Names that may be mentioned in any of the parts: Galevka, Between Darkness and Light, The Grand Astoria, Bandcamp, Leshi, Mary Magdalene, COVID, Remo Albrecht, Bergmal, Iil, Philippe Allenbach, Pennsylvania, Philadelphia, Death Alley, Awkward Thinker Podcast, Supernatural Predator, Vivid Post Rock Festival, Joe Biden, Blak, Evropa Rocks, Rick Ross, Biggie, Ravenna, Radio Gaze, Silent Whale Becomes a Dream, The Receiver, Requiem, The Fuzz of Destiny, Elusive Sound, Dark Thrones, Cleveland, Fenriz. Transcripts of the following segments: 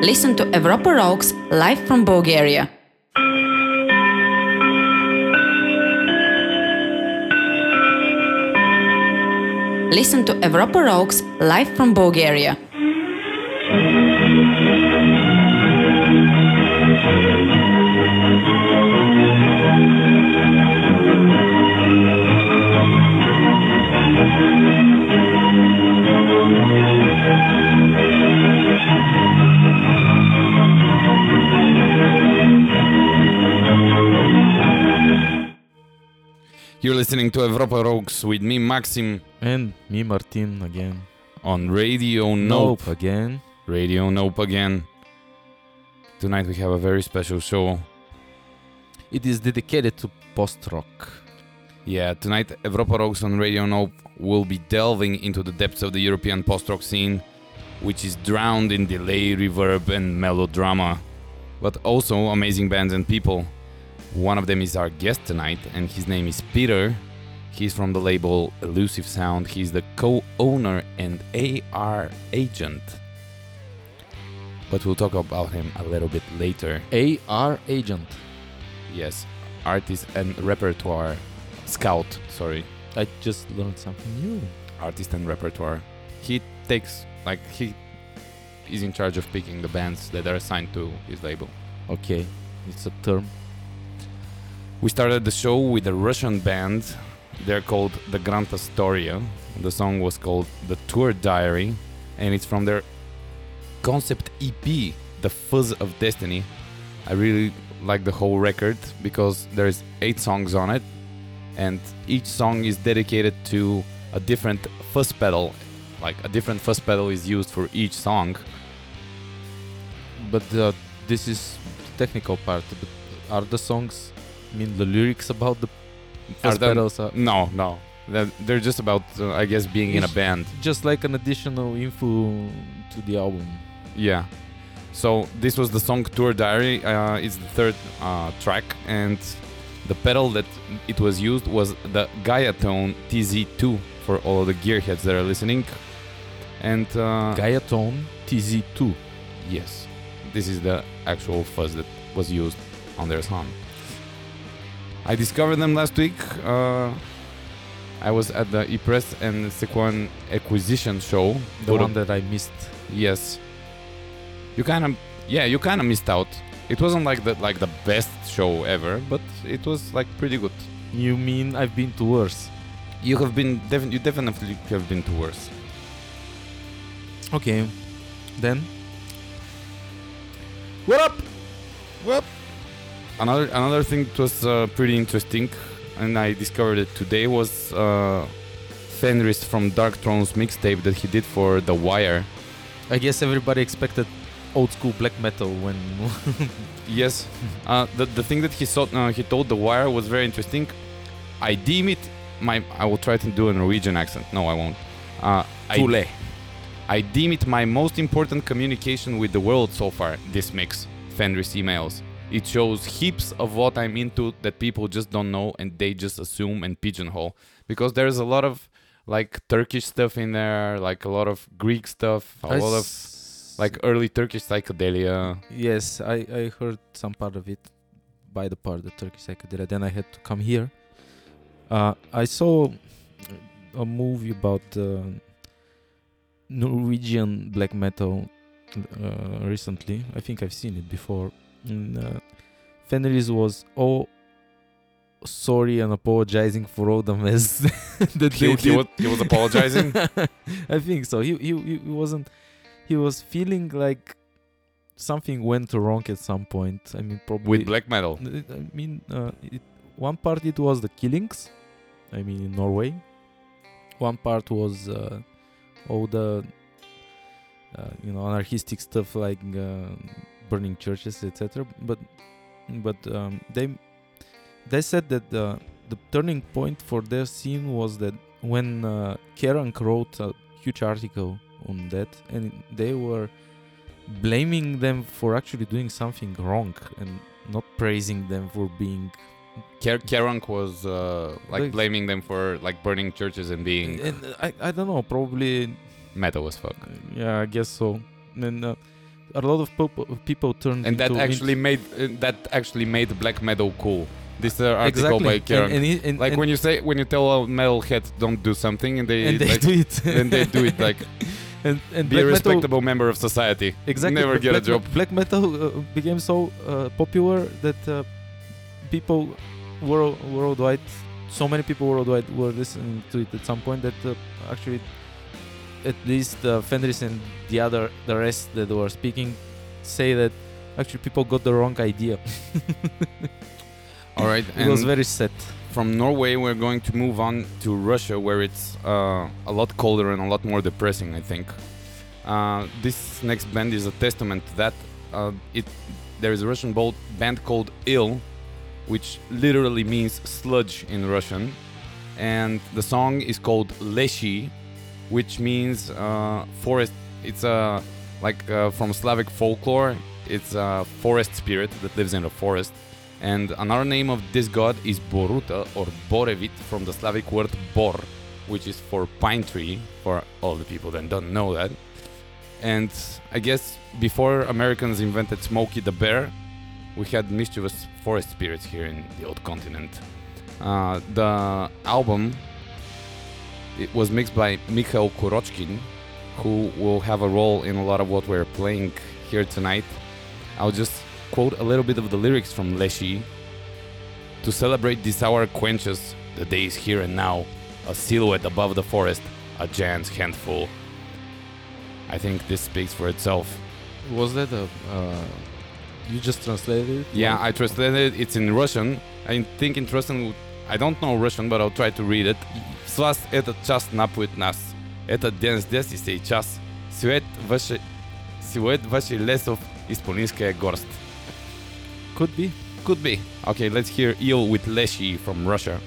Listen to Evropa Rocks live from Bulgaria. Listen to Evropa Rocks live from Bulgaria. You're listening to Evropa Rocks with me, Maxim. And me, Martin, again. On Radio Nope. Radio Nope again. Tonight we have a very special show. It is dedicated to post-rock. Yeah, tonight Evropa Rocks on Radio Nope will be delving into the depths of the European post-rock scene, which is drowned in delay, reverb and melodrama, but also amazing bands and people. One of them is our guest tonight, and his name is Peter. He's from the label Elusive Sound. He's the co-owner and AR agent. But we'll talk about him a little bit later. AR agent. Yes, artist and repertoire scout, sorry. I just learned something new. Artist and repertoire. He is in charge of picking the bands that are assigned to his label. Okay, it's a term. We started the show with a Russian band. They're called The Grand Astoria. The song was called The Tour Diary, and it's from their concept EP, The Fuzz of Destiny. I really like the whole record because there's 8 songs on it, and each song is dedicated to a different fuzz pedal. Like a different fuzz pedal is used for each song. But this is the technical part. But are the songs... I mean, the lyrics about the fuzz pedals are... No. They're just about, I guess, being in a band. Just like an additional info to the album. Yeah. So this was the song Tour Diary. It's the third track. And the pedal that it was used was the Gaia Tone TZ2 for all of the gearheads that are listening. And Gaia Tone TZ2. Yes. This is the actual fuzz that was used on their song. I discovered them last week. I was at the Impress and Sequan Acquisition show. The one that I missed. Yes. You kind of missed out. It wasn't like the best show ever, but it was like pretty good. You mean I've been to worse? You definitely have been to worse. Okay. Then. What up? Another thing that was pretty interesting, and I discovered it today, was Fenriz from Dark Throne's mixtape that he did for The Wire. I guess everybody expected old school black metal when... Yes. The thing that he told The Wire was very interesting. I deem it... I will try to do a Norwegian accent. No, I won't. I deem it my most important communication with the world so far, this mix, Fenriz emails. It shows heaps of what I'm into that people just don't know and they just assume and pigeonhole. Because there's a lot of like Turkish stuff in there, like a lot of Greek stuff, a lot of like early Turkish psychedelia. Yes, I heard some part of it by the part of the Turkish psychedelia. Then I had to come here. I saw a movie about Norwegian black metal recently. I think I've seen it before. Fenriz was sorry and apologizing for all the mess that he did. He was apologizing? I think so. He wasn't... He was feeling like something went wrong at some point. I mean, probably... With black metal? I mean, one part it was the killings. I mean, in Norway. One part was all the... anarchistic stuff like... burning churches, etc. But they said that the turning point for their scene was that when Kerrang wrote a huge article on that, and they were blaming them for actually doing something wrong and not praising them for being... Kerrang was blaming them for like burning churches and being... And I don't know, probably... metal as fuck. Yeah, I guess so. And... a lot of people turned and into... And that actually made black metal cool. This is an article by Kerrang. And when you say, when you tell a metalhead don't do something, and they do it. And they do it like... And be a respectable member of society. Exactly. Never get a job. Black metal became so popular that people worldwide, so many people worldwide were listening to it at some point that actually at least Fenriz and the rest that were speaking say that actually people got the wrong idea. All right. It was very sad. From Norway, we're going to move on to Russia, where it's a lot colder and a lot more depressing, I think. This next band is a testament to that. There is a Russian band called Iil, which literally means sludge in Russian. And the song is called Leshi, which means forest. It's from Slavic folklore, it's a forest spirit that lives in a forest. And another name of this god is Boruta or Borevit, from the Slavic word bor, which is for pine tree, for all the people that don't know that. And I guess before Americans invented Smokey the Bear, we had mischievous forest spirits here in the old continent. The album, it was mixed by Mikhail Kurochkin, who will have a role in a lot of what we're playing here tonight. I'll just quote a little bit of the lyrics from Leshi. To celebrate this hour quenches, the day is here and now, a silhouette above the forest, a giant's handful. I think this speaks for itself. Was that a... you just translated it? Yeah, I translated it. It's in Russian. I think in Russian... I don't know Russian, but I'll try to read it. Слаз этот час напоит нас. Этот день здесь и сейчас. Силуэт ваших лесов исполинская горсть. Could be. Okay, let's hear Iil with Leshi from Russia.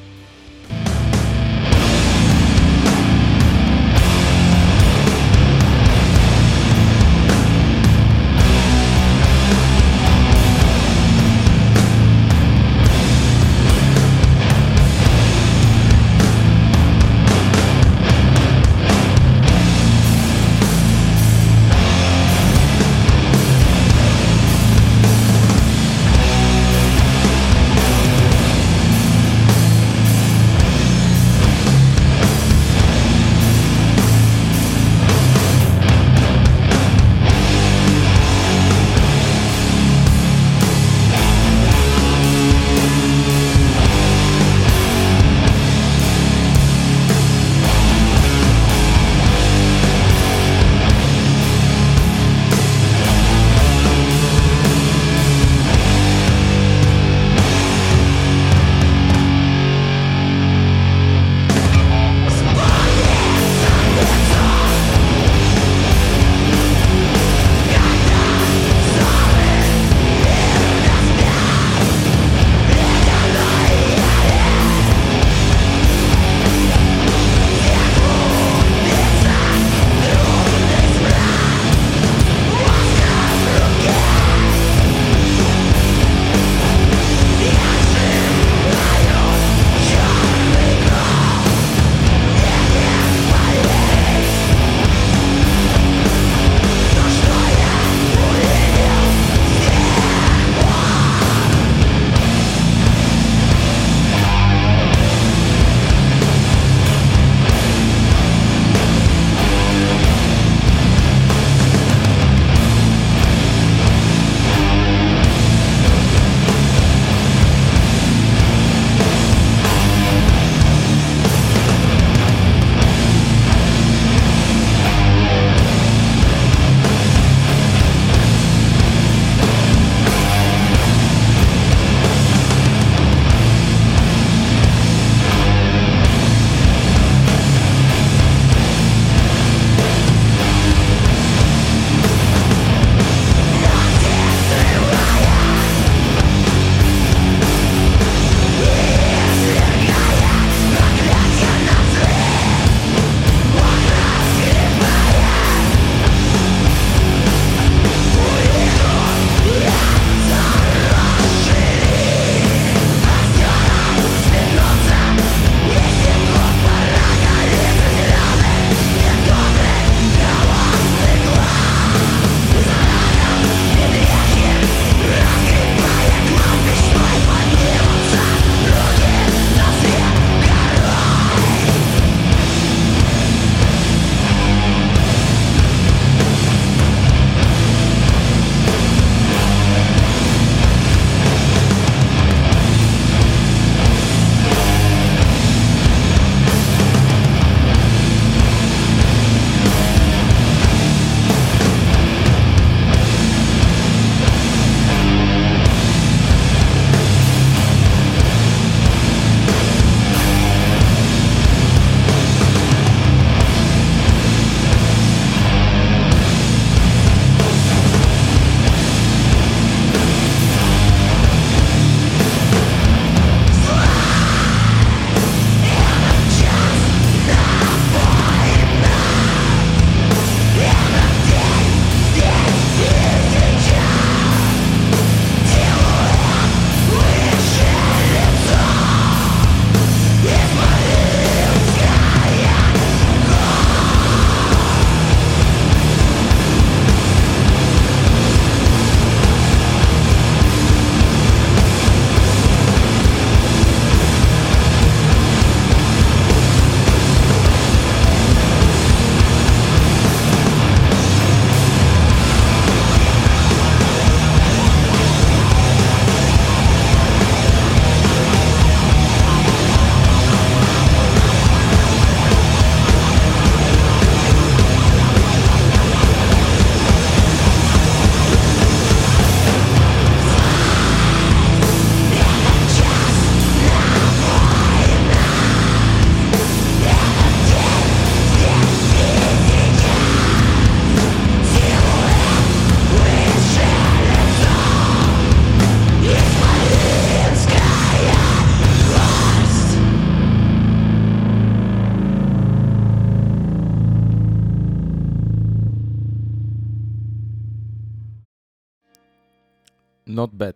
Not bad.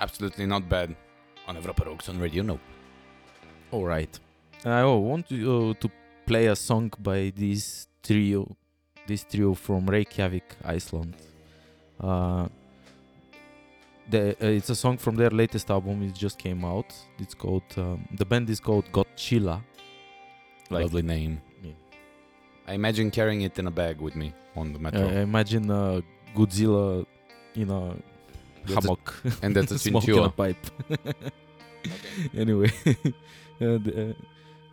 Absolutely not bad. On Evropa Rocks on Radio Nope. Alright. I want to play a song by this trio from Reykjavik, Iceland. It's a song from their latest album, it just came out. It's called, the band is called Godzilla. Like, lovely name. Yeah. I imagine carrying it in a bag with me on the metro. I imagine Godzilla in a hammock. And that's a smoking a pipe. Anyway.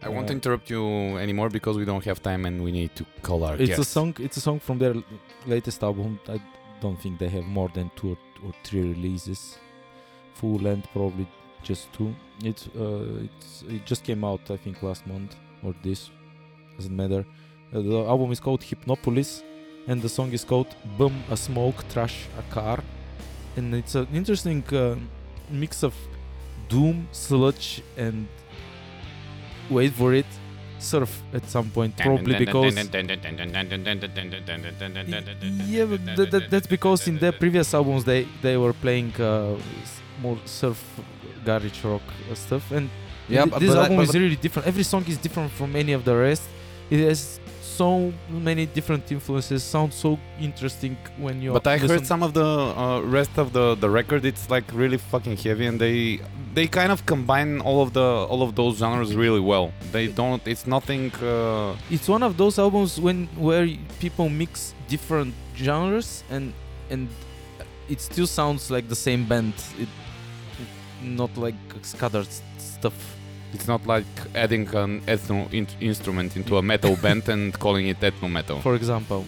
I won't interrupt you anymore because we don't have time and we need to call our guest. It's a song from their latest album. I don't think they have more than two or three releases. Full length, probably just two. It just came out, I think, last month or this. Doesn't matter. The album is called Hypnopolis and the song is called Bum a Smoke, Trash a Car. And it's an interesting mix of doom, sludge, and wait for it, surf at some point, probably because yeah, but that's because in their previous albums they were playing more surf, garage rock stuff, and yeah, this album is really different. Every song is different from any of the rest. It has so many different influences. Sounds so interesting when you. But I heard some of the rest of the record. It's like really fucking heavy, and they kind of combine all of those genres really well. They don't. It's nothing. It's one of those albums where people mix different genres and it still sounds like the same band. It not like scattered stuff. It's not like adding an ethno instrument into a metal band and calling it ethno metal. For example,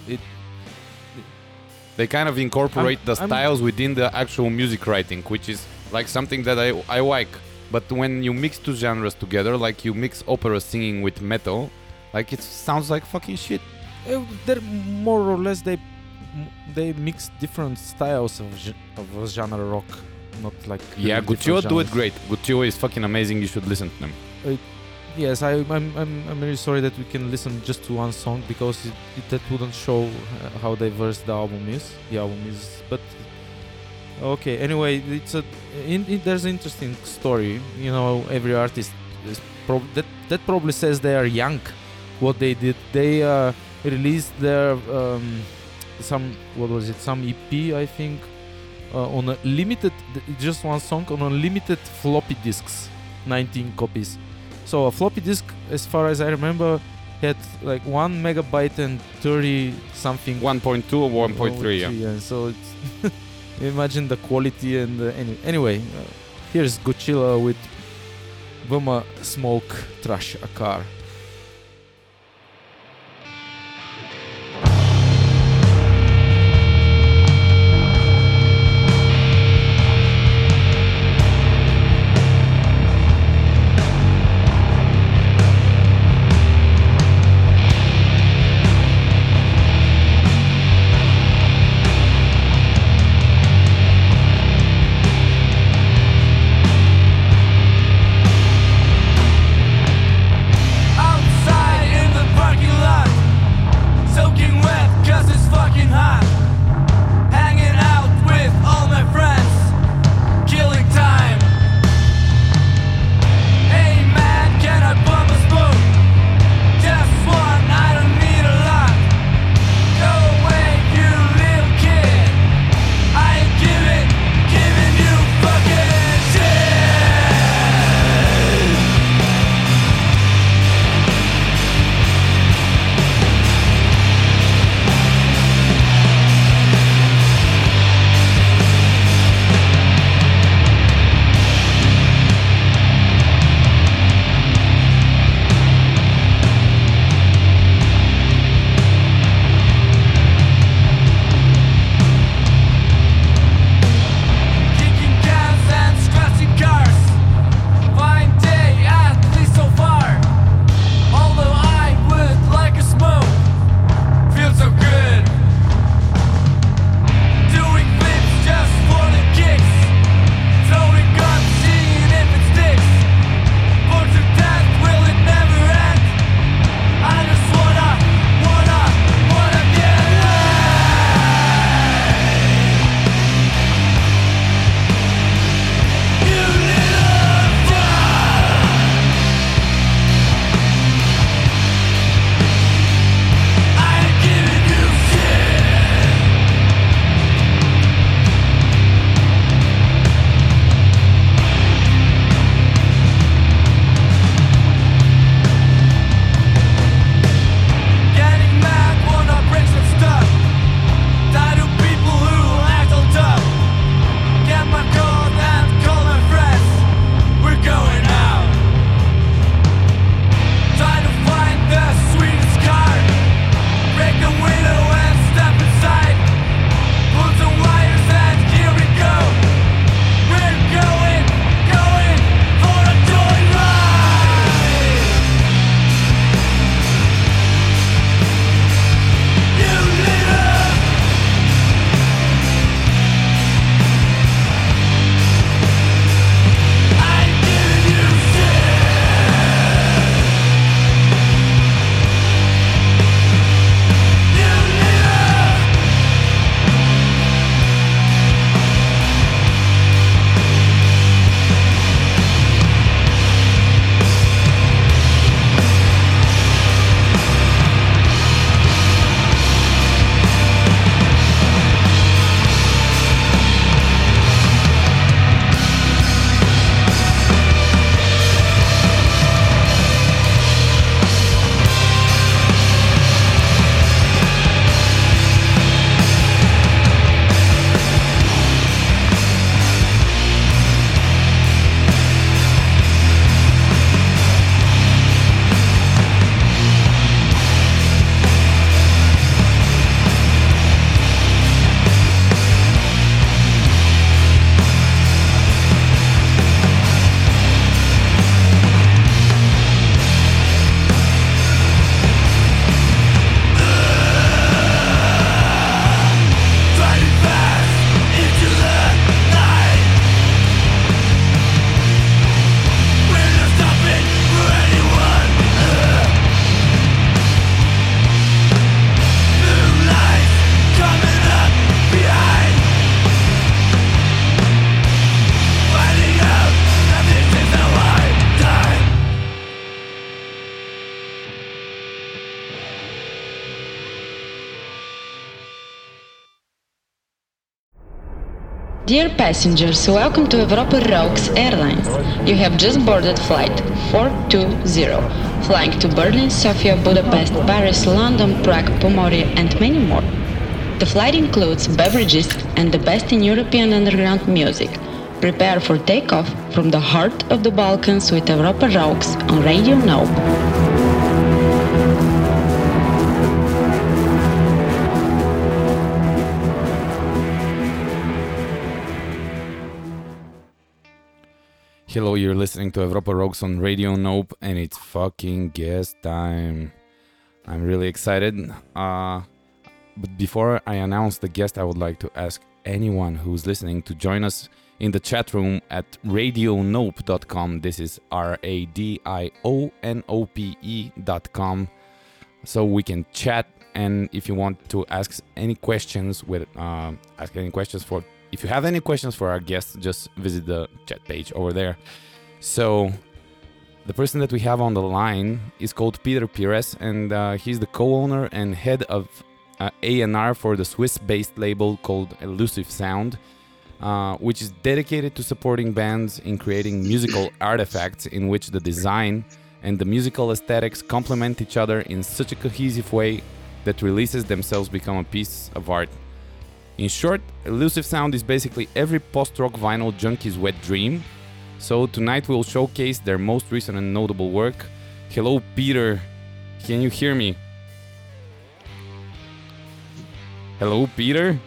they kind of incorporate the styles within the actual music writing, which is like something that I like. But when you mix two genres together, like you mix opera singing with metal, like it sounds like fucking shit. They're more or less they mix different styles of genre rock. Not like Guccio do it great. Guccio is fucking amazing. You should listen to them. Yes, I'm really sorry that we can listen just to one song because that wouldn't show how diverse the album is. But okay. Anyway, it's there's an interesting story. You know, every artist is that probably says they are young. What they did, they released their some EP, I think. On a limited, just one song on a limited floppy disks, 19 copies. So a floppy disk, as far as I remember, had like 1 megabyte and 30 something. 1.2 or 1.3, yeah. So it's imagine the quality and anyway. Here's Godzilla with Buma Smoke Trash a Car. Dear passengers, welcome to Evropa Rocks Airlines. You have just boarded flight 420, flying to Berlin, Sofia, Budapest, Paris, London, Prague, Pomorie, and many more. The flight includes beverages and the best in European underground music. Prepare for takeoff from the heart of the Balkans with Evropa Rocks on Radio Nope. Hello, you're listening to Evropa Rocks on Radio Nope, and it's fucking guest time. I'm really excited. But before I announce the guest, I would like to ask anyone who's listening to join us in the chat room at radionope.com. This is RADIONOPE.com. So we can chat, and if you want to ask any questions if you have any questions for our guests, just visit the chat page over there. So, the person that we have on the line is called Peter Pires, and he's the co-owner and head of A&R for the Swiss-based label called Elusive Sound, which is dedicated to supporting bands in creating musical artifacts in which the design and the musical aesthetics complement each other in such a cohesive way that releases themselves become a piece of art. In short, Elusive Sound is basically every post-rock vinyl junkie's wet dream. So tonight we'll showcase their most recent and notable work. Hello, Peter. Can you hear me? Hello, Peter?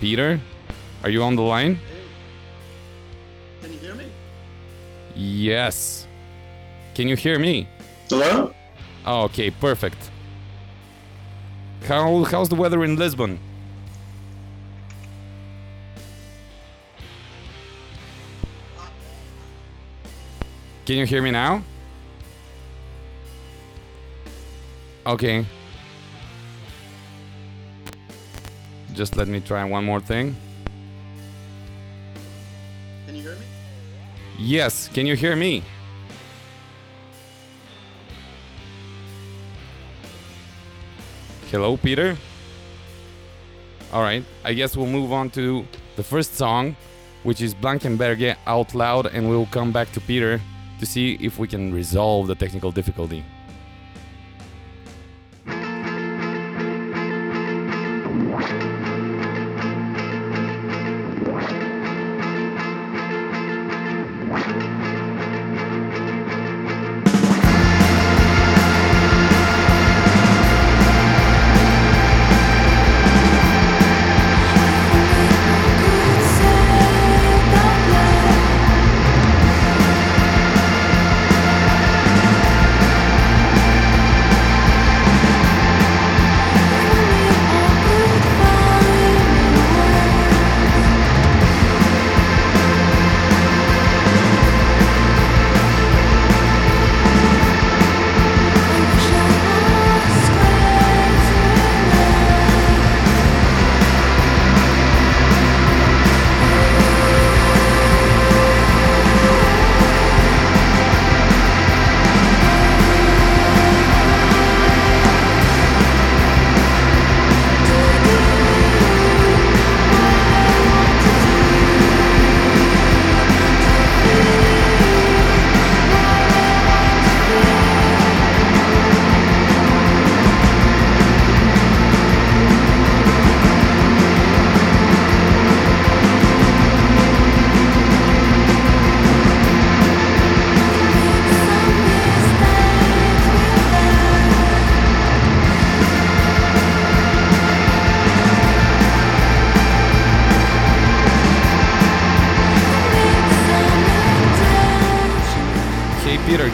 Peter? Are you on the line? Hey. Can you hear me? Yes. Can you hear me? Hello? Okay, perfect. How's the weather in Lisbon? Can you hear me now? Okay. Just let me try one more thing. Can you hear me? Yes, can you hear me? Hello, Peter? Alright, I guess we'll move on to the first song, which is Blankenberge Out Loud, and we'll come back to Peter to see if we can resolve the technical difficulty.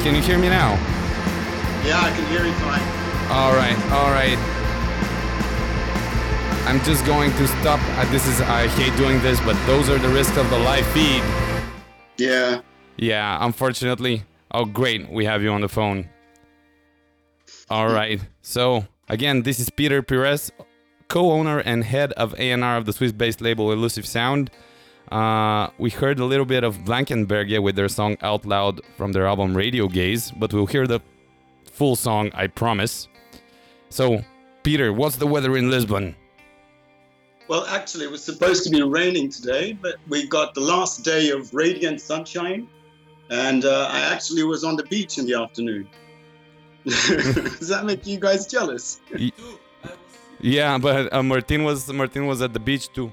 Can you hear me now? Yeah, I can hear you fine. All right. I'm just going to stop. I hate doing this, but those are the risks of the live feed. Yeah, unfortunately. Oh, great. We have you on the phone. All right. So, again, this is Peter Pires, co-owner and head of A&R of the Swiss-based label Elusive Sound. We heard a little bit of Blankenberge with their song Out Loud from their album Radio Gaze, but we'll hear the full song, I promise. So, Peter, what's the weather in Lisbon? Well, actually, it was supposed to be raining today, but we got the last day of radiant sunshine, and I actually was on the beach in the afternoon. Does that make you guys jealous? Yeah, but Martin was at the beach too.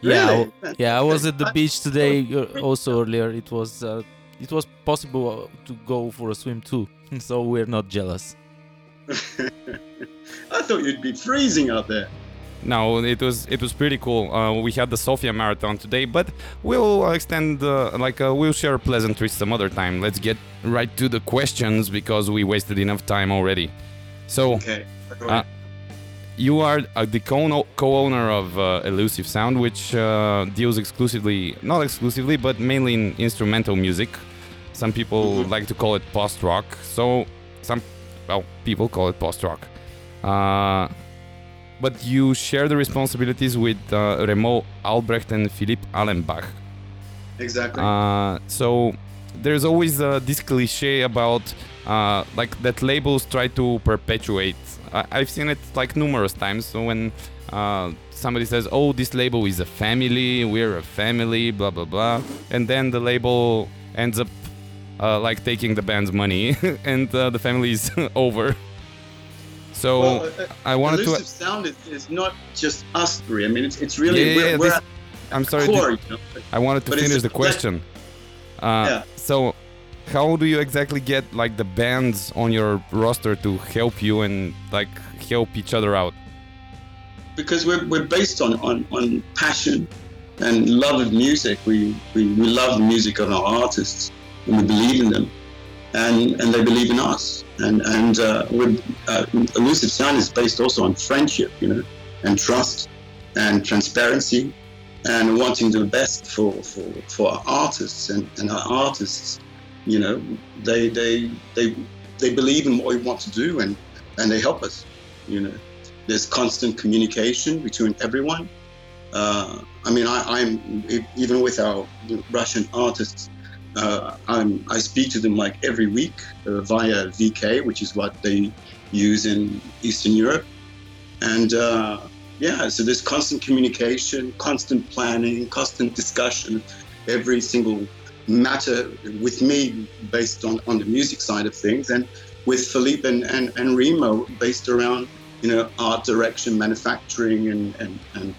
Yeah, really? I was at the beach today. Also earlier, it was possible to go for a swim too. So we're not jealous. I thought you'd be freezing out there. No, it was pretty cool. We had the Sofia Marathon today, but we'll extend we'll share pleasantries some other time. Let's get right to the questions because we wasted enough time already. So, okay. You are the co-owner of Elusive Sound, which deals not exclusively, but mainly in instrumental music. Some people like to call it post-rock. So people call it post-rock. But you share the responsibilities with Remo Albrecht and Philippe Allenbach. Exactly. So there's always this cliche about that labels try to perpetuate. I've seen it numerous times. So when somebody says, "Oh, this label is a family. We're a family," blah blah blah, and then the label ends up taking the band's money, and the family is over. So I wanted to. Elusive Sound is not just us three. I mean, it's really. We're at I'm sorry. Core, you know? I wanted to finish the question. So, how do you exactly get the bands on your roster to help you and help each other out? Because we're based on passion and love of music. We love music of our artists and we believe in them. And they believe in us. And Elusive Sound is based also on friendship, and trust and transparency and wanting the best for our artists and our artists, they believe in what we want to do and they help us, There's constant communication between everyone. I'm even with our Russian artists. I speak to them every week via VK, which is what they use in Eastern Europe. And so there's constant communication, constant planning, constant discussion, every single matter with me based on the music side of things and with Philippe and Remo based around, art direction, manufacturing and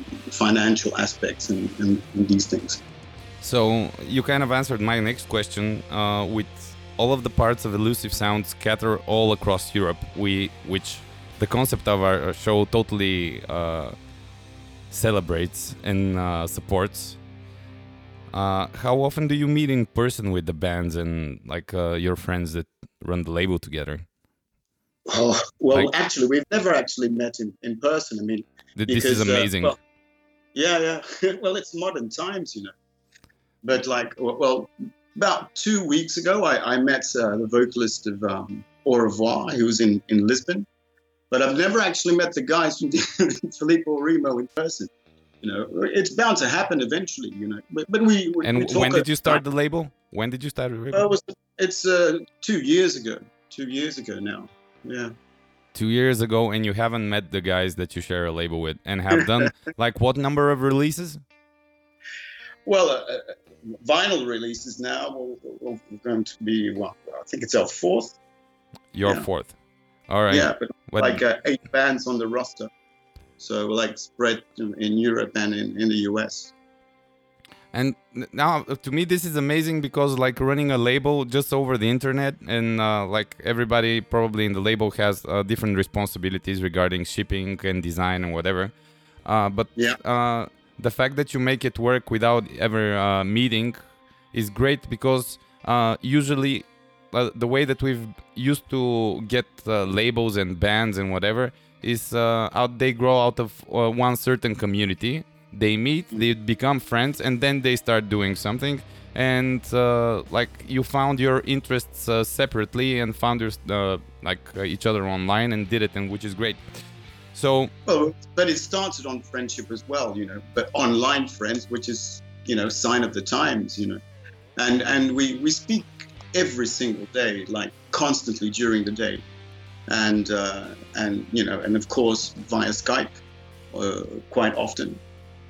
financial aspects and these things. So you kind of answered my next question with all of the parts of Elusive Sound scatter all across Europe, which the concept of our show totally celebrates and supports. How often do you meet in person with the bands and your friends that run the label together? Oh, well, actually, we've never actually met in person. I mean, this is amazing. Well, it's modern times, But about 2 weeks ago, I met the vocalist of Au Revoir, who was in Lisbon. But I've never actually met the guys from Philippe or Remo in person. It's bound to happen eventually. But we and when did you start the label? When did you start the label? It's 2 years ago. 2 years ago now. Yeah. 2 years ago, and you haven't met the guys that you share a label with, and have done what number of releases? Well, vinyl releases now we're going to be, I think it's our fourth. Your fourth. All right. Yeah, but 8 bands on the roster. So we're spread in Europe and in the US. And now to me, this is amazing because running a label just over the internet and everybody probably in the label has different responsibilities regarding shipping and design and whatever. The fact that you make it work without ever meeting is great because usually the way that we've used to get labels and bands and whatever is they grow out of one certain community. They meet, they become friends, and then they start doing something. And you found your interests separately and found each other online and did it, and which is great. So, but it started on friendship as well, but online friends, which is, sign of the times, and we speak every single day, constantly during the day and of course via Skype. quite often,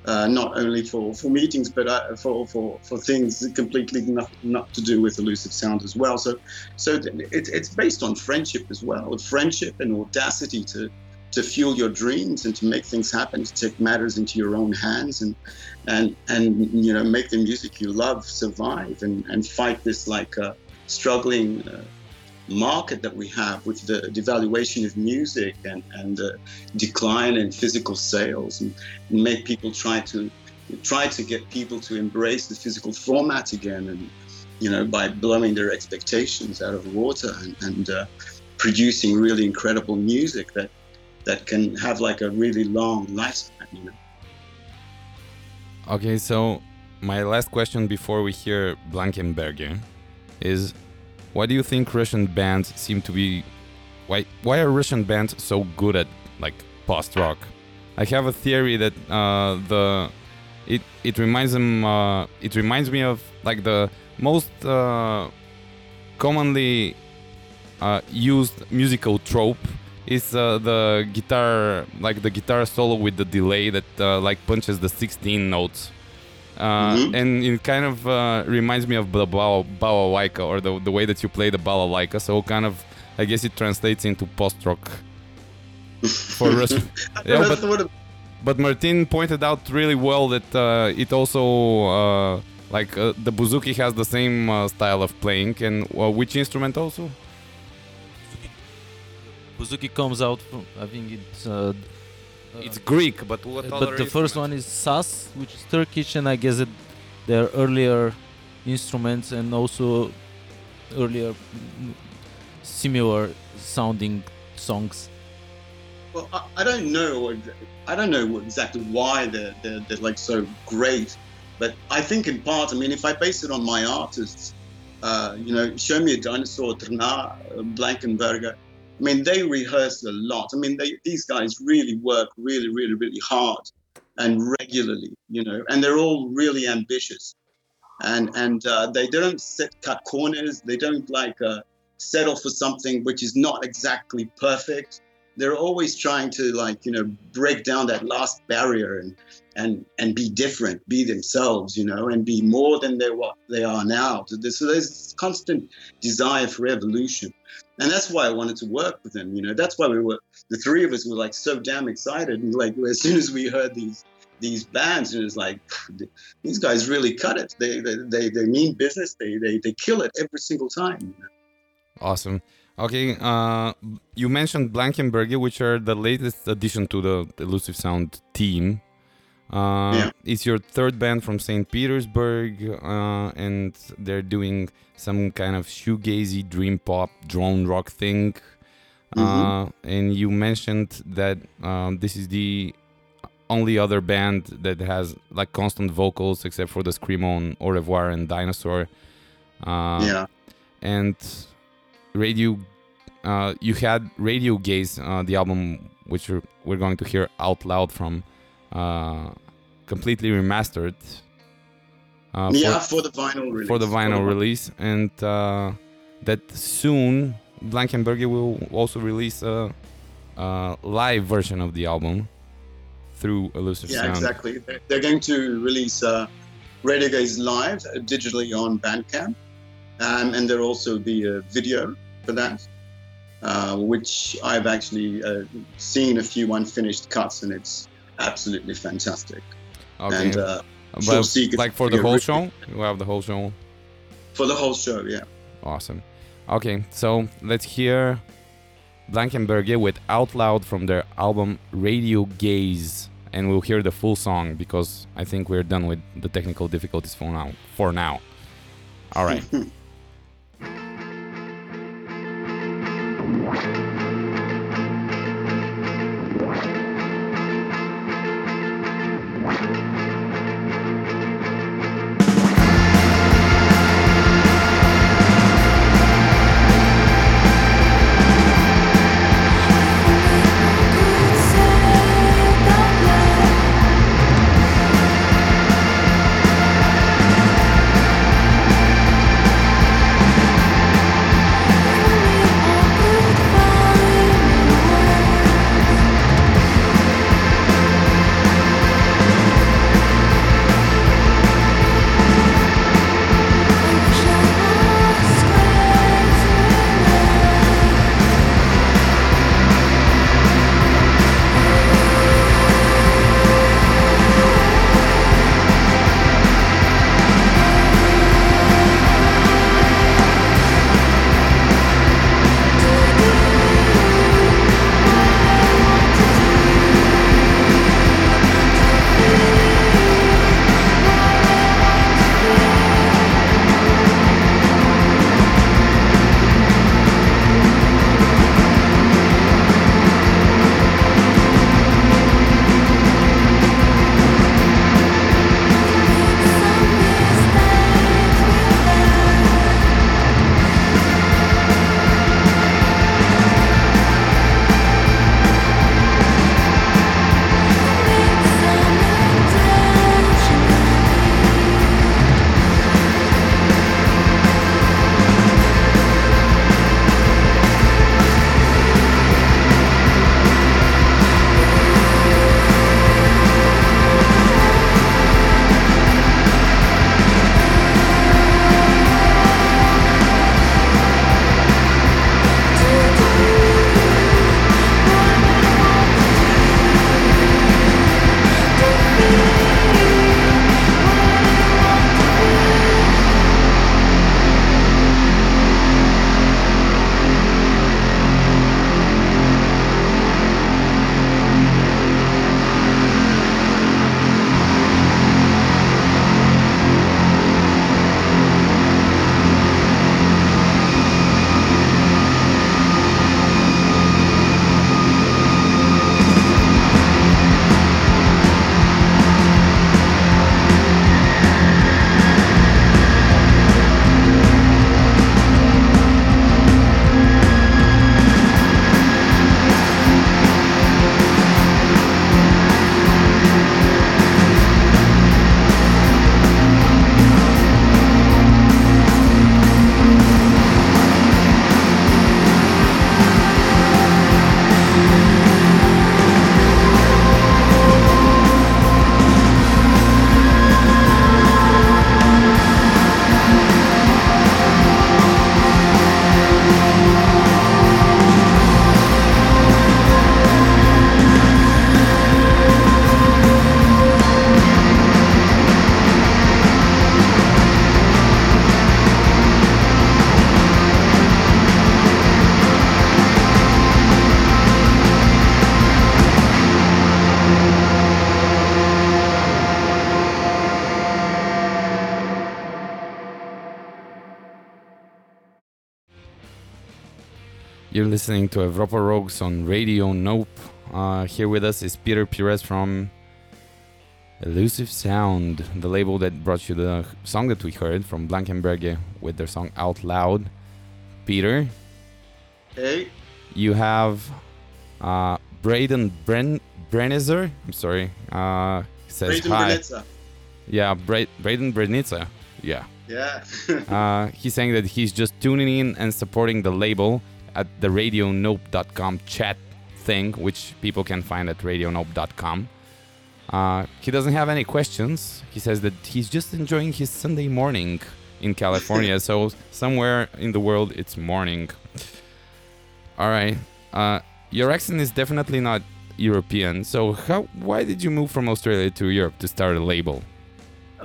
not only for meetings, but for things completely not to do with Elusive Sound as well. So it's based on friendship as well, friendship and audacity to fuel your dreams and to make things happen, to take matters into your own hands and you know, make the music you love survive and fight this like struggling market that we have with the devaluation of music and the decline in physical sales, and make people try to get people to embrace the physical format again, and you know, by blowing their expectations out of water and producing really incredible music that can have like a really long lifespan, you know. Okay, so my last question before we hear Blankenberge is, why do you think Russian bands seem to be... Why are Russian bands so good at like post-rock? I have a theory that it reminds me of like the most commonly used musical trope is the guitar, like the guitar solo with the delay that like punches the 16 notes. Mm-hmm. And it kind of reminds me of the balalaika, or the way that you play the balalaika. So kind of, I guess it translates into post-rock for Russian. Yeah, but Martin pointed out really well that it also, the bouzouki has the same style of playing. And which instrument also? Bouzouki comes out from, I think it's Greek, but what other instrument? But the first one is saz, which is Turkish, and I guess that there are earlier instruments and also earlier similar sounding songs. Well, I don't know exactly why they're like so great, but I think in part, I mean, if I base it on my artists, you know, Show Me a Dinosaur, Trna, Blankenberge, I mean, they rehearse a lot. I mean, these guys really work really, really, really hard and regularly, you know, and they're all really ambitious. And they don't cut corners. They don't settle for something which is not exactly perfect. They're always trying to break down that last barrier and be different, be themselves, you know, and be more than what they are now. So there's this constant desire for evolution. And that's why I wanted to work with them, you know. That's why the three of us were like so damn excited. And like, as soon as we heard these bands, it was like, these guys really cut it. They mean business. They kill it every single time. You know? Awesome. Okay, you mentioned Blankenberge, which are the latest addition to the Elusive Sound team. Yeah. It's your third band from St. Petersburg, and they're doing some kind of shoegazy, dream pop, drone rock thing. Mm-hmm. And you mentioned that this is the only other band that has like constant vocals, except for the scream on Au Revoir and Dinosaur. Yeah. And radio, you had Radio Gaze, the album which we're going to hear Out Loud from. Completely remastered. For the vinyl release. For the vinyl release, and that soon Blankenberge will also release a live version of the album through Elusive Sound. Yeah, exactly. They're going to release Radio Gaze live digitally on Bandcamp, and there'll also be a video for that. Which I've actually seen a few unfinished cuts, and it's absolutely fantastic. Okay. And for the whole show, you have the whole show. For the whole show, yeah. Awesome. Okay, so let's hear Blankenberge with Out Loud from their album Radio Gaze, and we'll hear the full song because I think we're done with the technical difficulties for now. All right. You're listening to Evropa Rocks on Radio Nope. Here with us is Peter Pires from Elusive Sound, the label that brought you the song that we heard from Blankenberge with their song Out Loud. Peter. Hey. You have Braden Brenezer. I'm sorry. Says Braden hi. Brenezer. Yeah, Braden Brenezer. Yeah. Yeah. He's saying that he's just tuning in and supporting the label at the radionope.com chat thing, which people can find at radionope.com. He doesn't have any questions. He says that he's just enjoying his Sunday morning in California. So somewhere in the world, it's morning. All right. Your accent is definitely not European. So why did you move from Australia to Europe to start a label?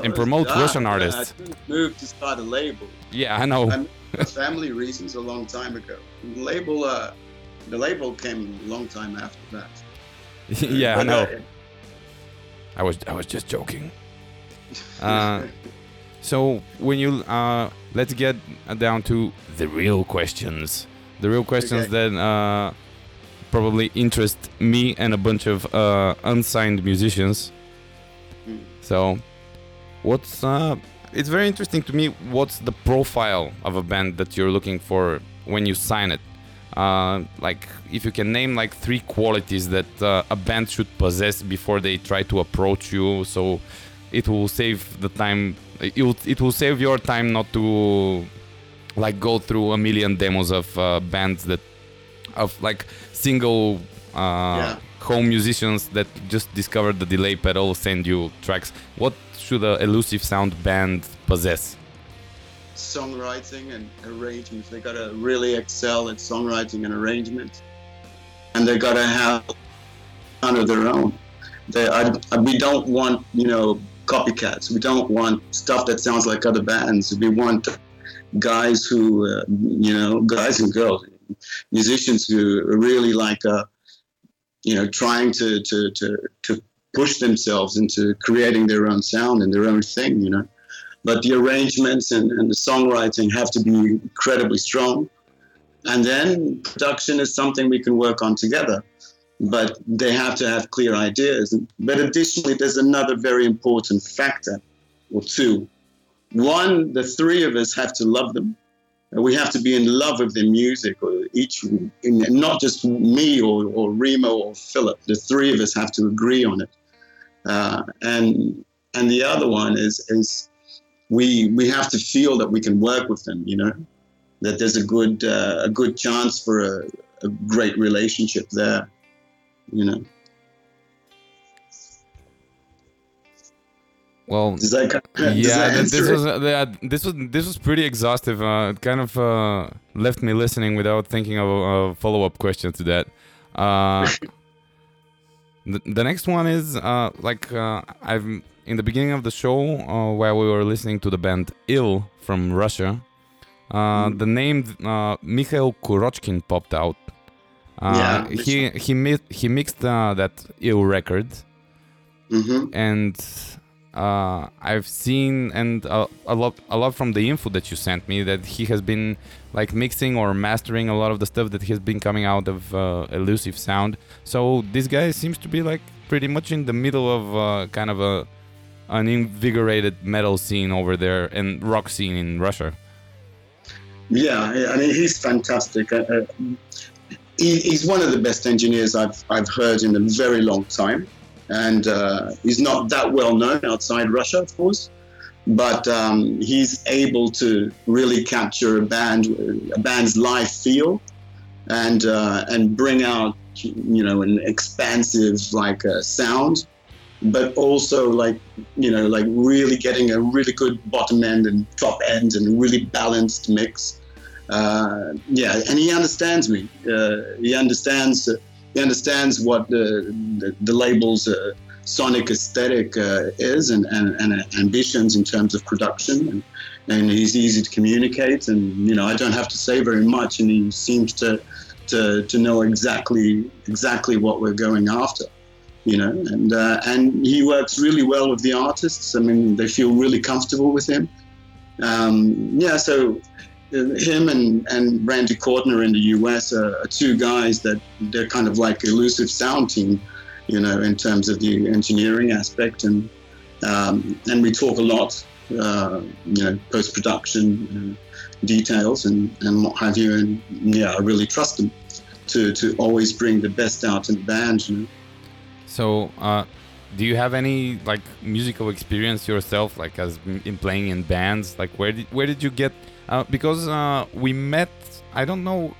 And promote Russian artists. I couldn't move to start a label. Yeah, I know. I moved for family reasons a long time ago. The label came a long time after that. Yeah, I know. I was just joking. So when you let's get down to the real questions. The real questions that probably interest me and a bunch of unsigned musicians. So. What's it's very interesting to me, what's the profile of a band that you're looking for when you sign it? Like, if you can name like three qualities that a band should possess before they try to approach you, so it will save the time, it will save your time not to like go through a million demos of bands that of like single home musicians that just discovered the delay pedal send you tracks. What should the Elusive Sound band possess? Songwriting and arrangements. They gotta really excel at songwriting and arrangement, and they gotta have none of their own. We don't want, copycats. We don't want stuff that sounds like other bands. We want guys who, guys and girls, musicians who are really like, trying to push themselves into creating their own sound and their own thing, But the arrangements and the songwriting have to be incredibly strong. And then production is something we can work on together, but they have to have clear ideas. But additionally, there's another very important factor or two. One, the three of us have to love them. We have to be in love with their music, or each, not just me or Remo or Philip. The three of us have to agree on it. And the other one is we have to feel that we can work with them, that there's a good chance for a great relationship there, Well, this was pretty exhaustive. It kind of left me listening without thinking of a follow-up question to that. The next one is I've in the beginning of the show while we were listening to the band Iil from Russia, the name Mikhail Kurochkin popped out. He mixed that Iil record, and. I've seen and a lot from the info that you sent me that he has been like mixing or mastering a lot of the stuff that has been coming out of Elusive Sound. So this guy seems to be like pretty much in the middle of kind of an invigorated metal scene over there and rock scene in Russia. Yeah, I mean he's fantastic. He's one of the best engineers I've heard in a very long time. And he's not that well known outside Russia, of course, but he's able to really capture a band's live feel, and bring out an expansive sound, but also really getting a really good bottom end and top end and really balanced mix. And he understands me. He understands what the label's sonic aesthetic is and ambitions in terms of production, and he's easy to communicate, and I don't have to say very much, and he seems to know exactly what we're going after, and he works really well with the artists. I mean, they feel really comfortable with him. So him and Randy Cordner in the US are two guys that they're kind of like Elusive Sound team, you know, in terms of the engineering aspect. And we talk a lot, you know, post-production details and what have you. And yeah, I really trust them to always bring the best out in the band, you know. So, do you have any like musical experience yourself, like as in playing in bands? Like where did you get? Because we met, I don't know,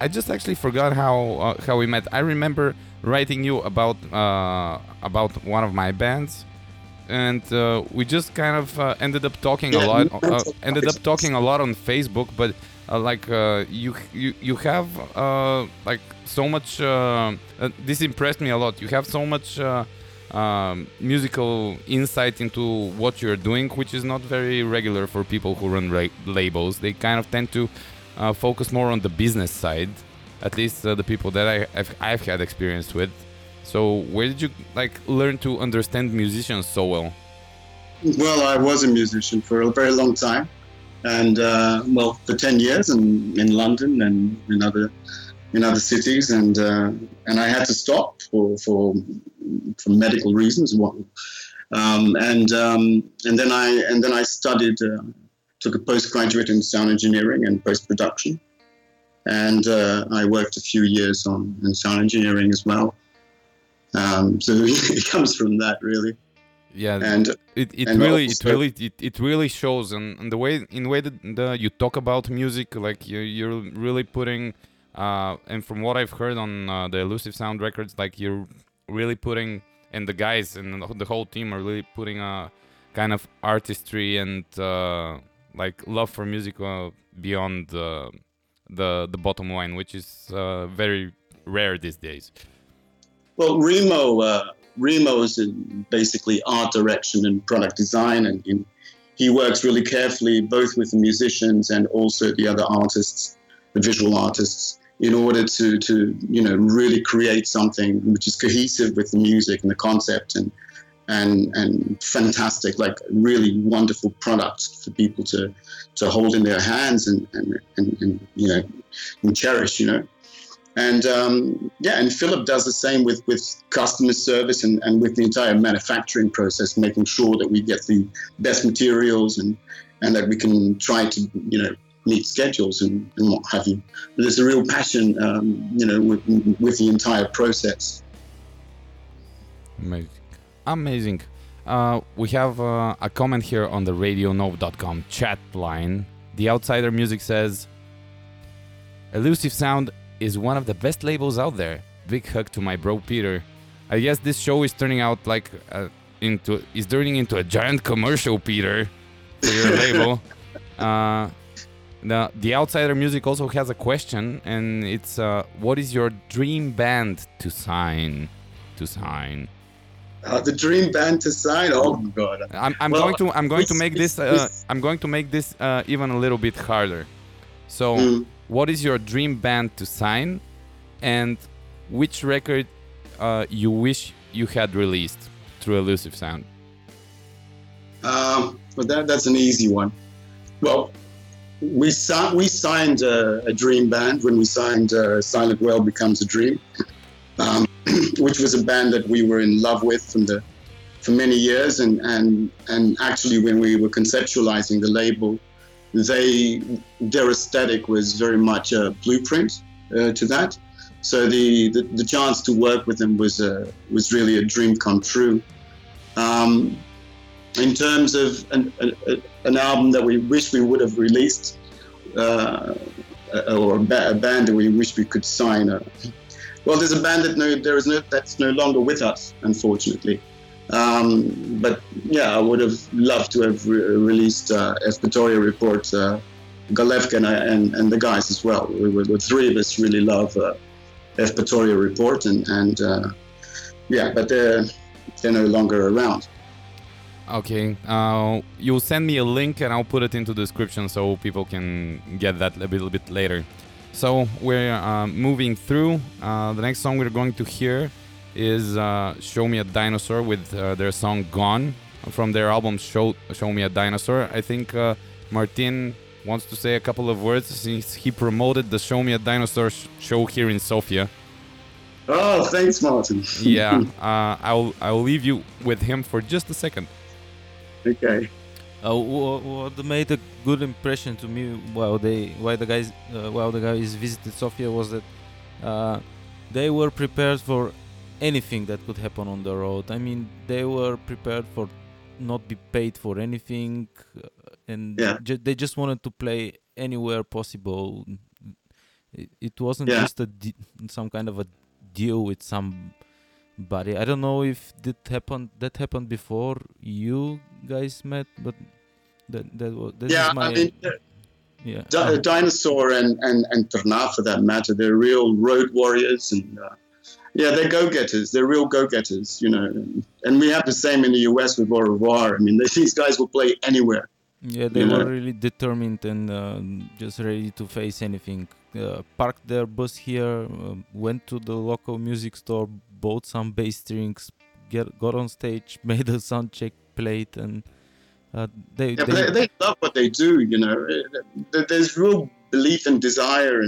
I just actually forgot how we met. I remember writing you about one of my bands, and we just kind of ended up talking a lot. Ended up talking a lot on Facebook, but like you have like so much. This impressed me a lot. You have so much. Musical insight into what you're doing, which is not very regular for people who run labels. They kind of tend to focus more on the business side, at least the people that I've had experience with. So where did you like learn to understand musicians so well? Well, I was a musician for a very long time, and well, for 10 years in London and in other cities, and I had to stop for medical reasons. And then I studied, took a postgraduate in sound engineering and post production, and I worked a few years in sound engineering as well. So it comes from that, really. Yeah, and it really shows, and the way that you talk about music, like you're really putting. And from what I've heard on the Elusive Sound records, like you're really putting, and the guys and the whole team are really putting a kind of artistry and like love for music beyond the bottom line, which is very rare these days. Well, Remo is in basically art direction and product design, and he works really carefully both with the musicians and also the other artists, the visual artists, in order to you know really create something which is cohesive with the music and the concept and fantastic, like really wonderful products for people to hold in their hands and you know and cherish, you know. And yeah, and Philip does the same with customer service and with the entire manufacturing process, making sure that we get the best materials and that we can try to, you know, meet schedules and what have you. But there's a real passion, you know, with the entire process. Amazing. We have a comment here on the RadioNope.com chat line. The Outsider Music says, Elusive Sound is one of the best labels out there. Big hug to my bro Peter. I guess this show is turning out like into a giant commercial, Peter, for your label. The Outsider Music also has a question, and it's what is your dream band to sign? The dream band to sign? Oh my God! I'm going to make this even a little bit harder. So, what is your dream band to sign, and which record you wish you had released through Elusive Sound? Well, that's an easy one. Well. We signed a dream band when we signed Silent Whale Becomes a Dream, which was a band that we were in love with for many years. And actually, when we were conceptualizing the label, their aesthetic was very much a blueprint to that. So the chance to work with them was really a dream come true. In terms of an album that we wish we would have released, or a band that we wish we could sign, well, there's a band that's no longer with us, unfortunately. But yeah, I would have loved to have released F. Pitoria Report, Galevka and the guys as well. The three of us really love F. Pitoria Report, and yeah, but they're no longer around. Okay, you'll send me a link and I'll put it into the description so people can get that a little bit later. So we're moving through. The next song we're going to hear is Show Me a Dinosaur with their song Gone from their album Show Me a Dinosaur. I think Martin wants to say a couple of words since he promoted the Show Me a Dinosaur show here in Sofia. Oh, thanks, Martin. Yeah, I'll leave you with him for just a second. Okay. What made a good impression to me while the guys visited Sofia was that they were prepared for anything that could happen on the road. I mean, they were prepared for not be paid for anything, and they just wanted to play anywhere possible. It wasn't just some kind of a deal with somebody. I don't know if that happened before you guys met, but Dinosaur and Torna, for that matter, they're real road warriors, and they're go-getters. They're real go-getters, you know. And we have the same in the US with Au Revoir. I mean, these guys will play anywhere. Yeah, they were really determined and just ready to face anything. Parked their bus here, went to the local music store, bought some bass strings, got on stage, made a sound check, played, and they love what they do, you know. There's real belief and desire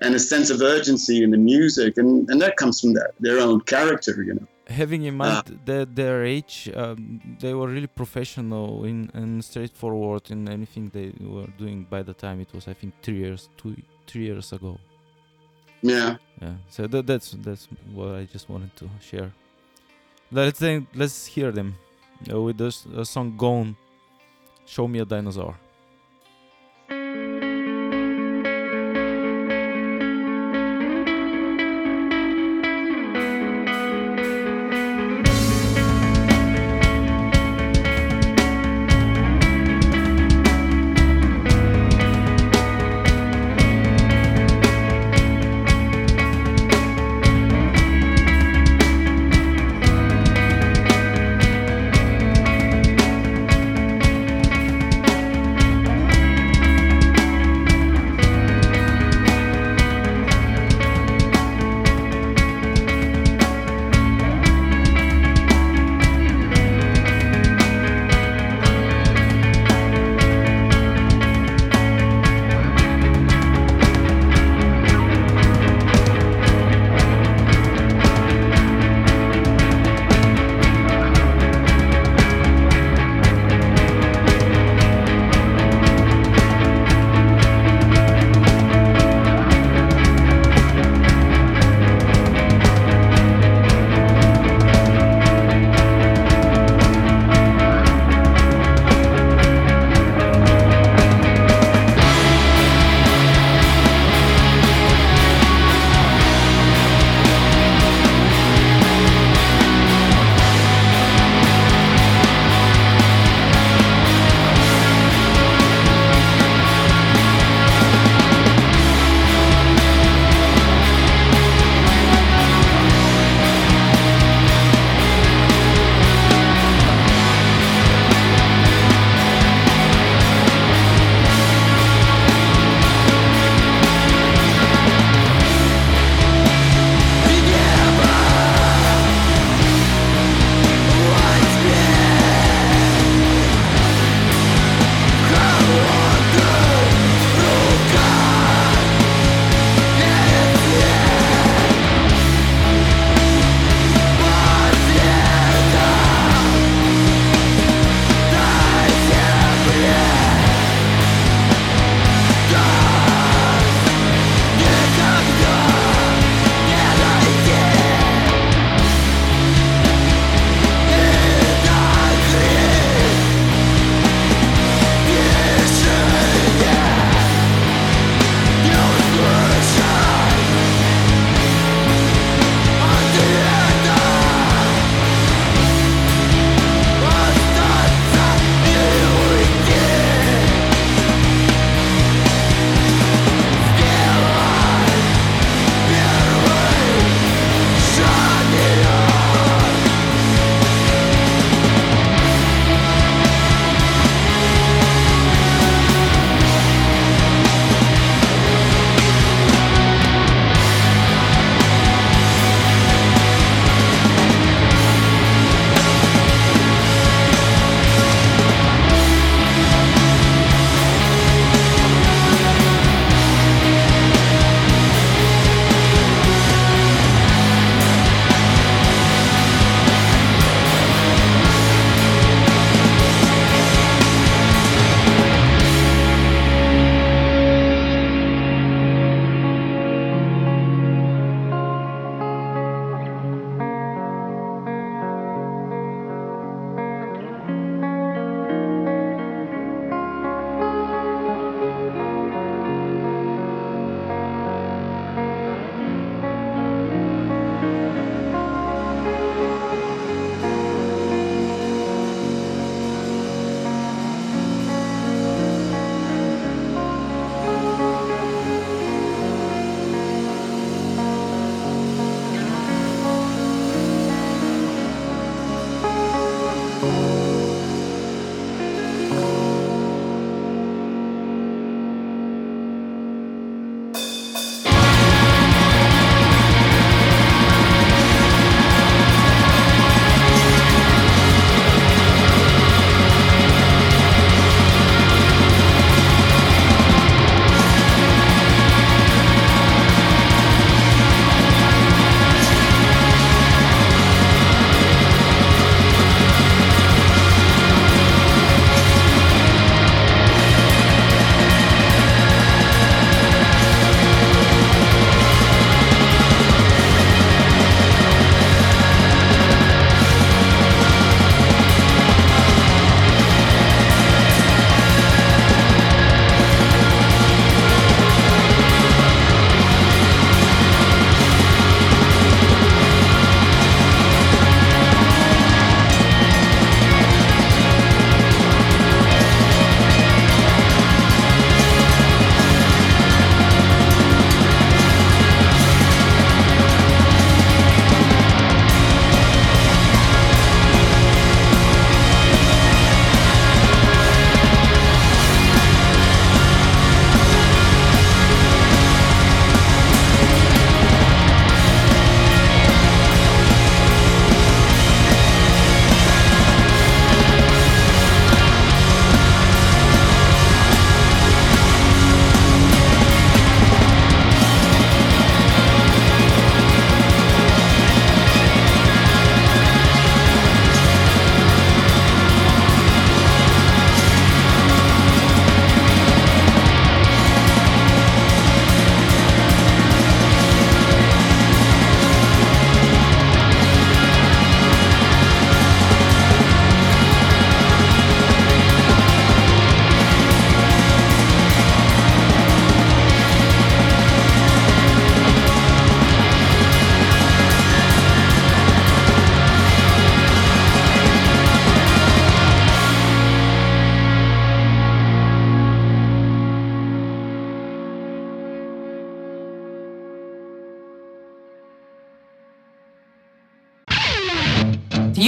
and a sense of urgency in the music, and that comes from their own character, you know. Having in mind their age, they were really professional and straightforward in anything they were doing by the time it was, I think, 3 years ago. Yeah. Yeah. So that's what I just wanted to share. Let's hear them with this song Gone, Show Me a Dinosaur.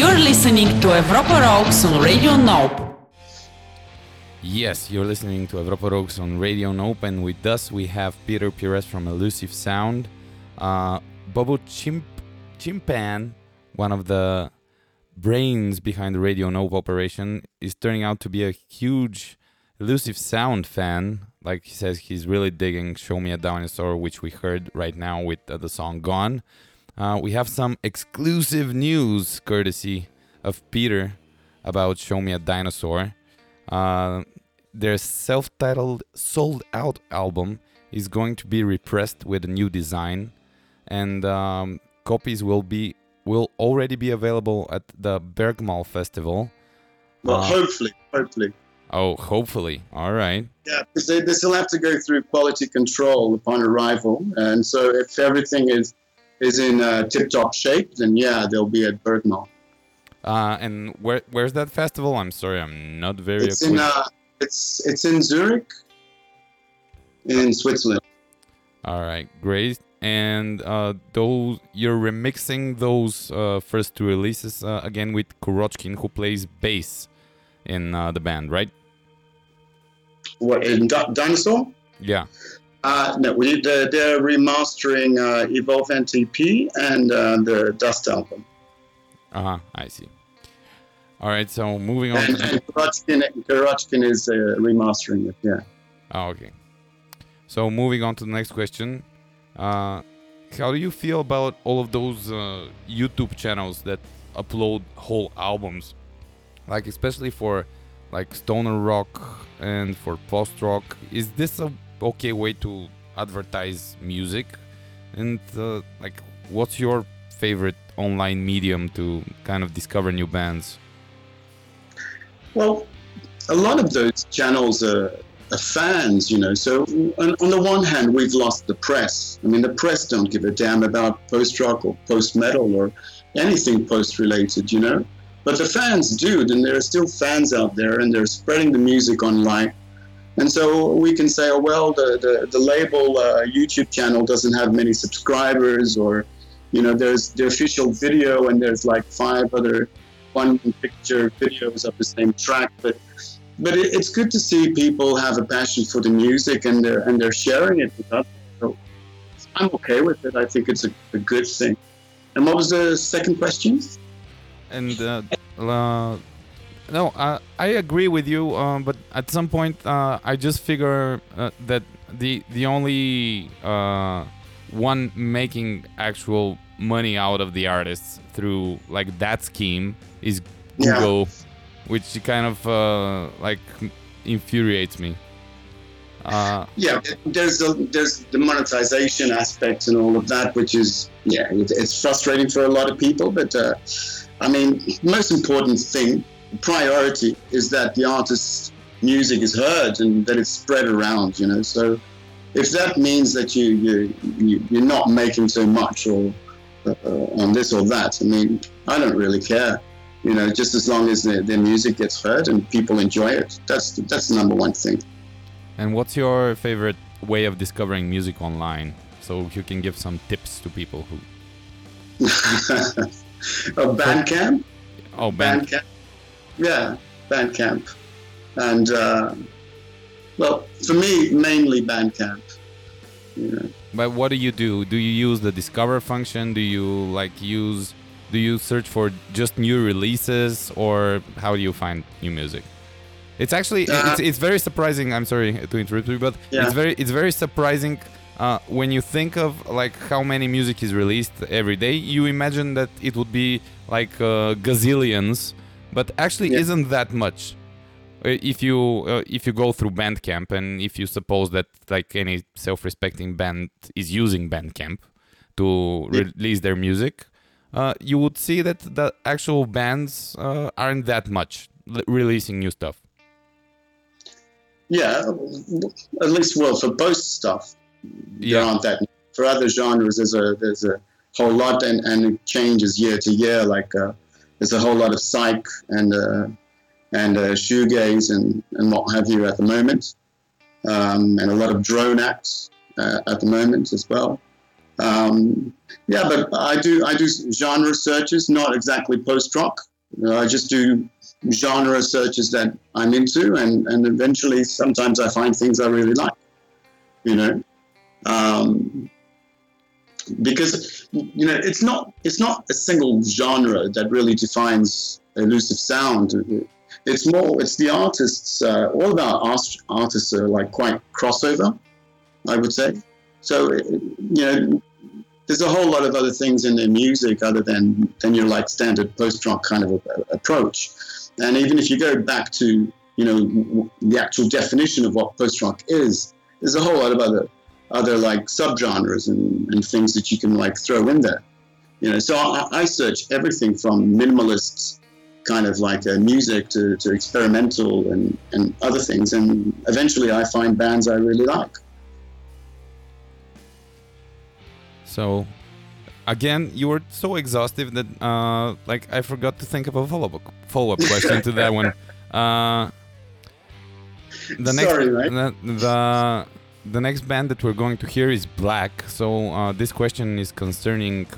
You're listening to Evropa Rocks on Radio Nope. Yes, you're listening to Evropa Rocks on Radio Nope, and with us we have Peter Pires from Elusive Sound, Bobo Chimpan, one of the brains behind the Radio Nope operation, is turning out to be a huge Elusive Sound fan. Like he says, he's really digging Show Me a Dinosaur, which we heard right now with the song Gone. We have some exclusive news, courtesy of Peter, about Show Me a Dinosaur. Their self-titled, sold-out album is going to be repressed with a new design, and copies will already be available at the Bergmal festival. Well, hopefully. Oh, hopefully. All right. Yeah, because they still have to go through quality control upon arrival, and so if everything is in tip-top shape, then yeah, they'll be at Bergmal. And where's that festival? I'm sorry, I'm not very. It's in it's in Zurich, in Switzerland. All right, great. And you're remixing those first two releases again with Kurochkin, who plays bass in the band, right? What, in Dinosaur? Yeah. No, they're remastering Evolve NTP and the Dust album. Uh-huh, I see. All right, so moving on. And Kurochkin is remastering it, yeah. Oh, okay. So moving on to the next question. How do you feel about all of those YouTube channels that upload whole albums? Like, especially for like stoner rock and for post-rock. Is this a okay way to advertise music, and like, what's your favorite online medium to kind of discover new bands? Well, a lot of those channels are fans, you know, so on the one hand we've lost the press. I mean, the press don't give a damn about post-rock or post-metal or anything post-related, you know, but the fans do, and there are still fans out there and they're spreading the music online. And so we can say, oh, well, the label YouTube channel doesn't have many subscribers, or, you know, there's the official video and there's like 5 other one-picture videos of the same track. But it's good to see people have a passion for the music and they're sharing it with us. So I'm okay with it. I think it's a good thing. And what was the second question? And no, I agree with you, but at some point I just figure that the only one making actual money out of the artists through like that scheme is Google, which kind of like infuriates me. Yeah, there's the monetization aspects and all of that, which is it's frustrating for a lot of people. But I mean, most important thing. Priority is that the artist's music is heard and that it's spread around, you know. So if that means that you're not making so much or on this or that, I mean, I don't really care, you know, just as long as their music gets heard and people enjoy it. That's the number one thing. And what's your favorite way of discovering music online, so you can give some tips to people who Bandcamp. Yeah, Bandcamp, and well, for me, mainly Bandcamp. You know. But what do you do? Do you use the Discover function? Do you search for just new releases, or how do you find new music? It's actually it's very surprising. I'm sorry to interrupt you, but it's very surprising when you think of like how many music is released every day. You imagine that it would be like gazillions. But actually, isn't that much? If you go through Bandcamp, and if you suppose that like any self-respecting band is using Bandcamp to release their music, you would see that the actual bands aren't that much releasing new stuff. Yeah, at least well for post stuff, there aren't that. For other genres, there's a whole lot, and it changes year to year, like. There's a whole lot of psych and shoegaze and what have you at the moment, and a lot of drone acts at the moment as well. Yeah, but I do genre searches, not exactly post-rock. I just do genre searches that I'm into, and eventually sometimes I find things I really like, you know. Because, you know, it's not a single genre that really defines Elusive Sound. It's the artists, all of our artists are like quite crossover, I would say. So, you know, there's a whole lot of other things in their music other than your like standard post-rock kind of approach. And even if you go back to, you know, the actual definition of what post-rock is, there's a whole lot of other like subgenres and things that you can like throw in there. You know, so I search everything from minimalist kind of like music to experimental and other things. And eventually I find bands I really like. So again, you were so exhaustive that like I forgot to think of a follow-up question to that one. The next band that we're going to hear is Blak. So this question is concerning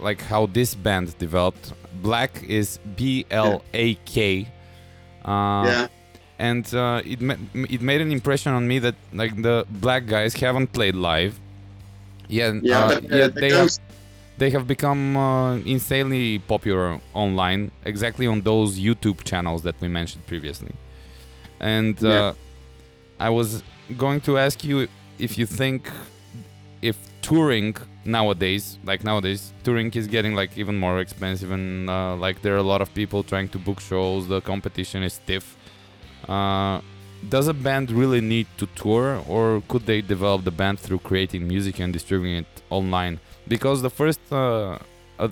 like how this band developed. Blak is B-L-A-K. Yeah. And it made an impression on me that like the Blak guys haven't played live. They have become insanely popular online, exactly on those YouTube channels that we mentioned previously. And I was going to ask you if you think if touring nowadays, touring is getting like even more expensive, and like there are a lot of people trying to book shows. The competition is stiff. Does a band really need to tour, or could they develop the band through creating music and distributing it online? Because the first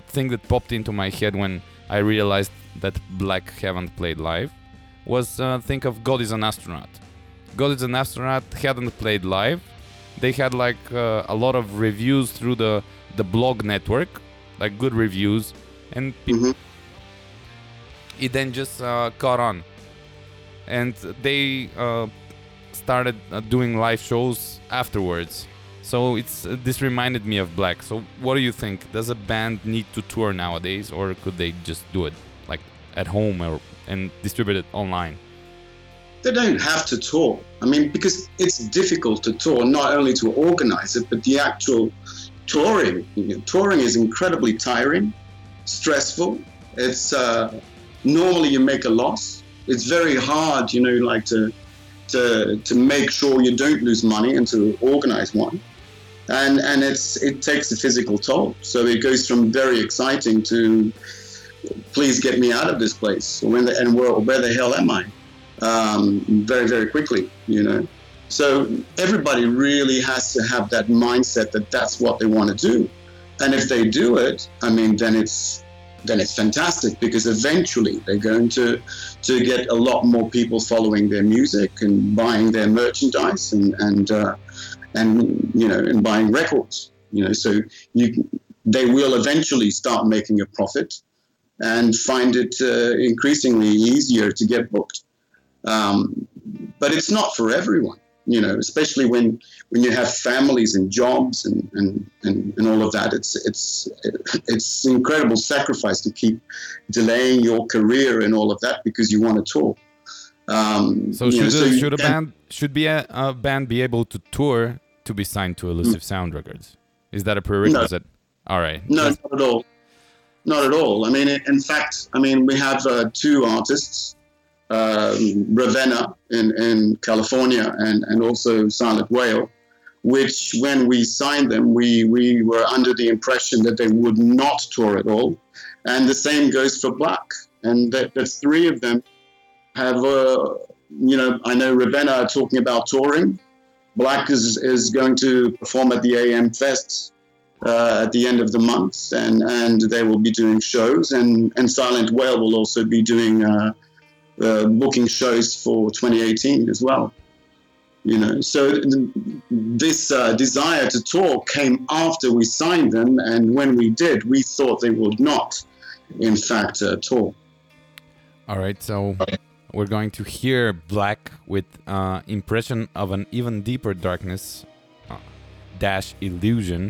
thing that popped into my head when I realized that Blak haven't played live was think of God is an Astronaut. God is an Astronaut hadn't played live. They had like a lot of reviews through the blog network, like good reviews, and it then just caught on. And they started doing live shows afterwards. So this reminded me of Blak. So what do you think? Does a band need to tour nowadays, or could they just do it like at home and distribute it online? They don't have to tour. I mean, because it's difficult to tour, not only to organize it, but the actual touring. You know, touring is incredibly tiring, stressful. It's normally you make a loss. It's very hard, you know, like to make sure you don't lose money and to organize one, and it takes a physical toll. So it goes from very exciting to please get me out of this place, where the hell am I? Very, very quickly, you know. So everybody really has to have that mindset that that's what they want to do, and if they do it, I mean, then it's fantastic, because eventually they're going to get a lot more people following their music and buying their merchandise and you know, and buying records, you know. So they will eventually start making a profit and find it increasingly easier to get booked. But it's not for everyone, you know, especially when you have families and jobs and all of that. It's incredible sacrifice to keep delaying your career and all of that because you want to tour. Should a band be able to tour to be signed to Elusive Sound Records? Is that a prerequisite? No. All right. No, not at all. Not at all. I mean, in fact, we have two artists. Ravenna in California and also Silent Whale, which when we signed them, we were under the impression that they would not tour at all. And the same goes for Blak. And the three of them have, you know, I know Ravenna are talking about touring. Blak is going to perform at the AM Fest at the end of the month, and they will be doing shows. And Silent Whale will also be doing... booking shows for 2018 as well, you know. So this desire to tour came after we signed them, and when we did, we thought they would not, in fact, tour. All right, so we're going to hear Blak with Impression of an Even Deeper Darkness - Illusion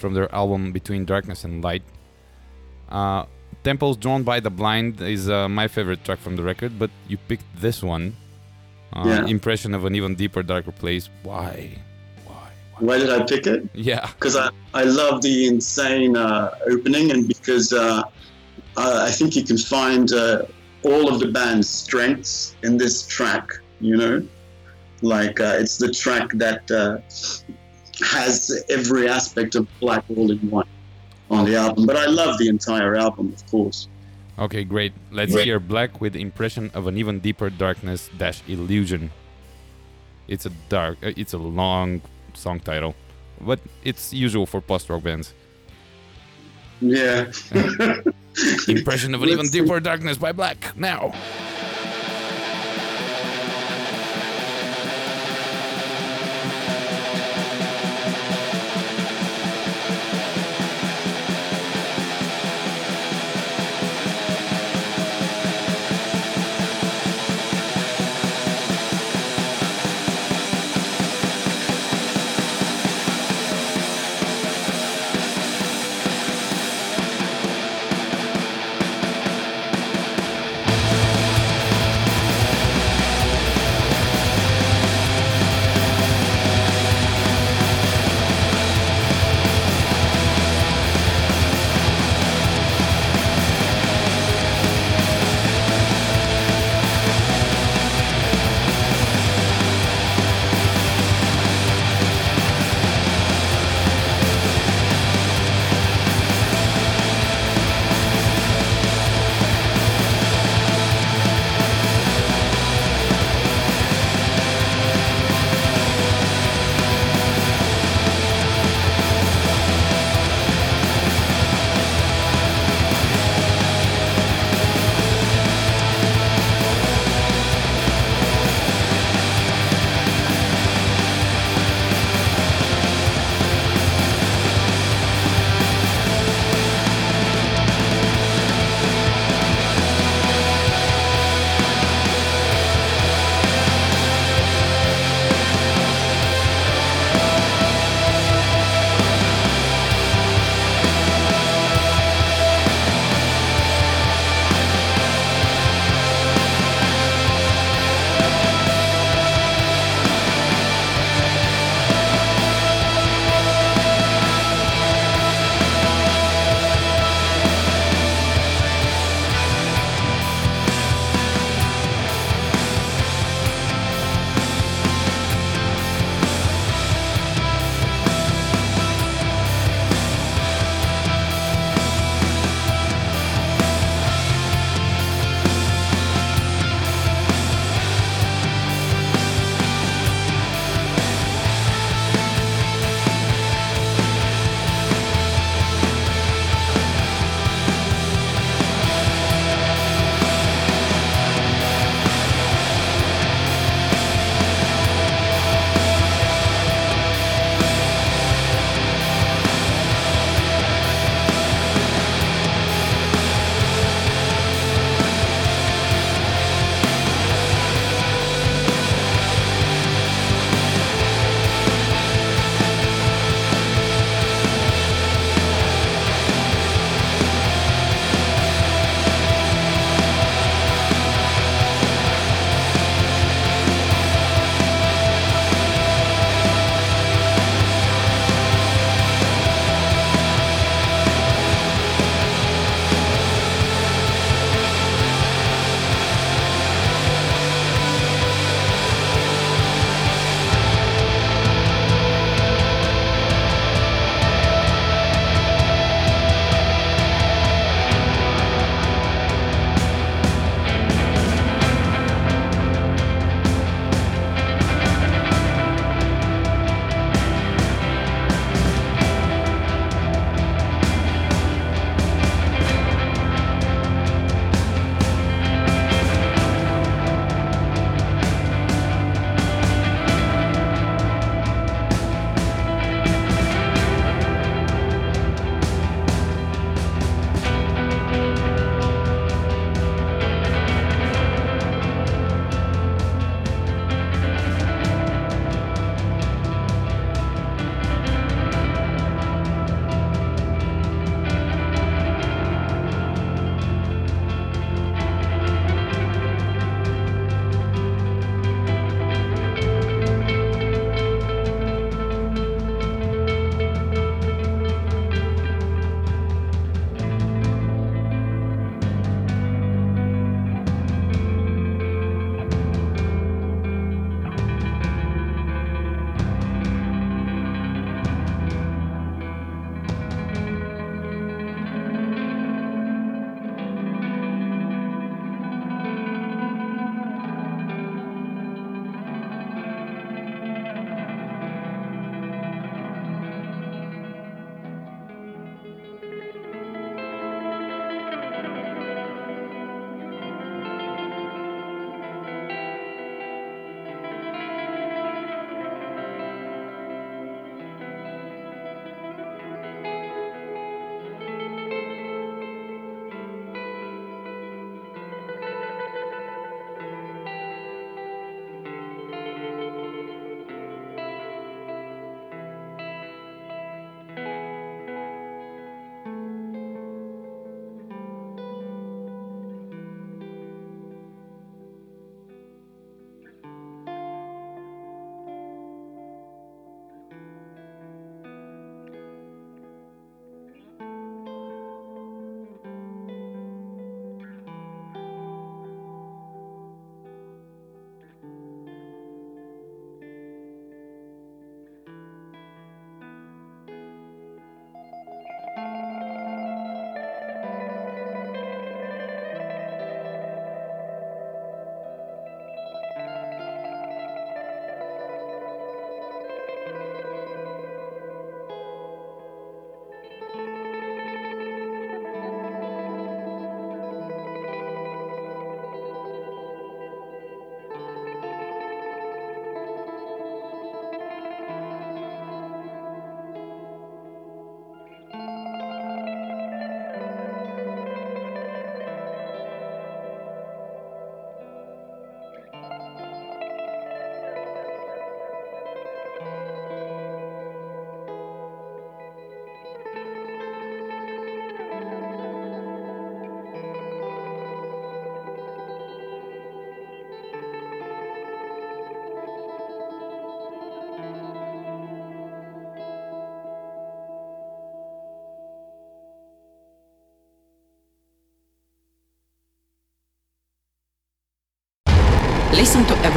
from their album Between Darkness and Light. Tempos Drawn by the Blind is my favorite track from the record, but you picked this one. Impression of an Even Deeper, Darker Place. Why? Why did I pick it? Yeah. Because I love the insane opening, and because I think you can find all of the band's strengths in this track, you know? Like, it's the track that has every aspect of Blak all in one on the album. But I love the entire album, of course. Okay, great. Let's hear Blak with Impression of an Even Deeper Darkness - Illusion. It's a it's a long song title, but it's usual for post-rock bands. Yeah. Impression of an Even Deeper Darkness by Blak now.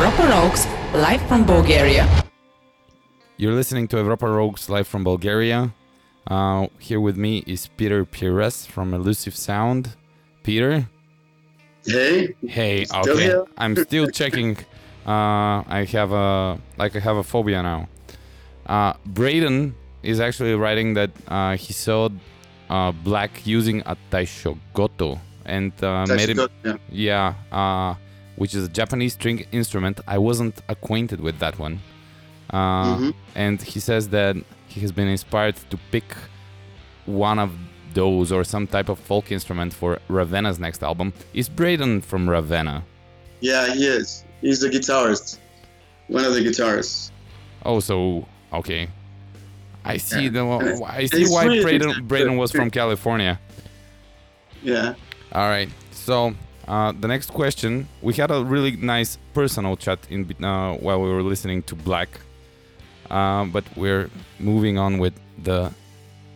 Evropa Rocks, live from Bulgaria. You're listening to Evropa Rocks, live from Bulgaria. Here with me is Peter Pires from Elusive Sound. Peter? Hey. Hey, okay. I'm still checking. I have a phobia now. Braden is actually writing that he saw Blak using a taishogoto and made him, which is a Japanese string instrument. I wasn't acquainted with that one. And he says that he has been inspired to pick one of those or some type of folk instrument for Ravenna's next album. Is Braden from Ravenna? Yeah, he is. He's the guitarist. One of the guitarists. Oh, so, okay. I see why really Braden was from California. Yeah. All right. So, the next question, we had a really nice personal chat while we were listening to Blak. But we're moving on with the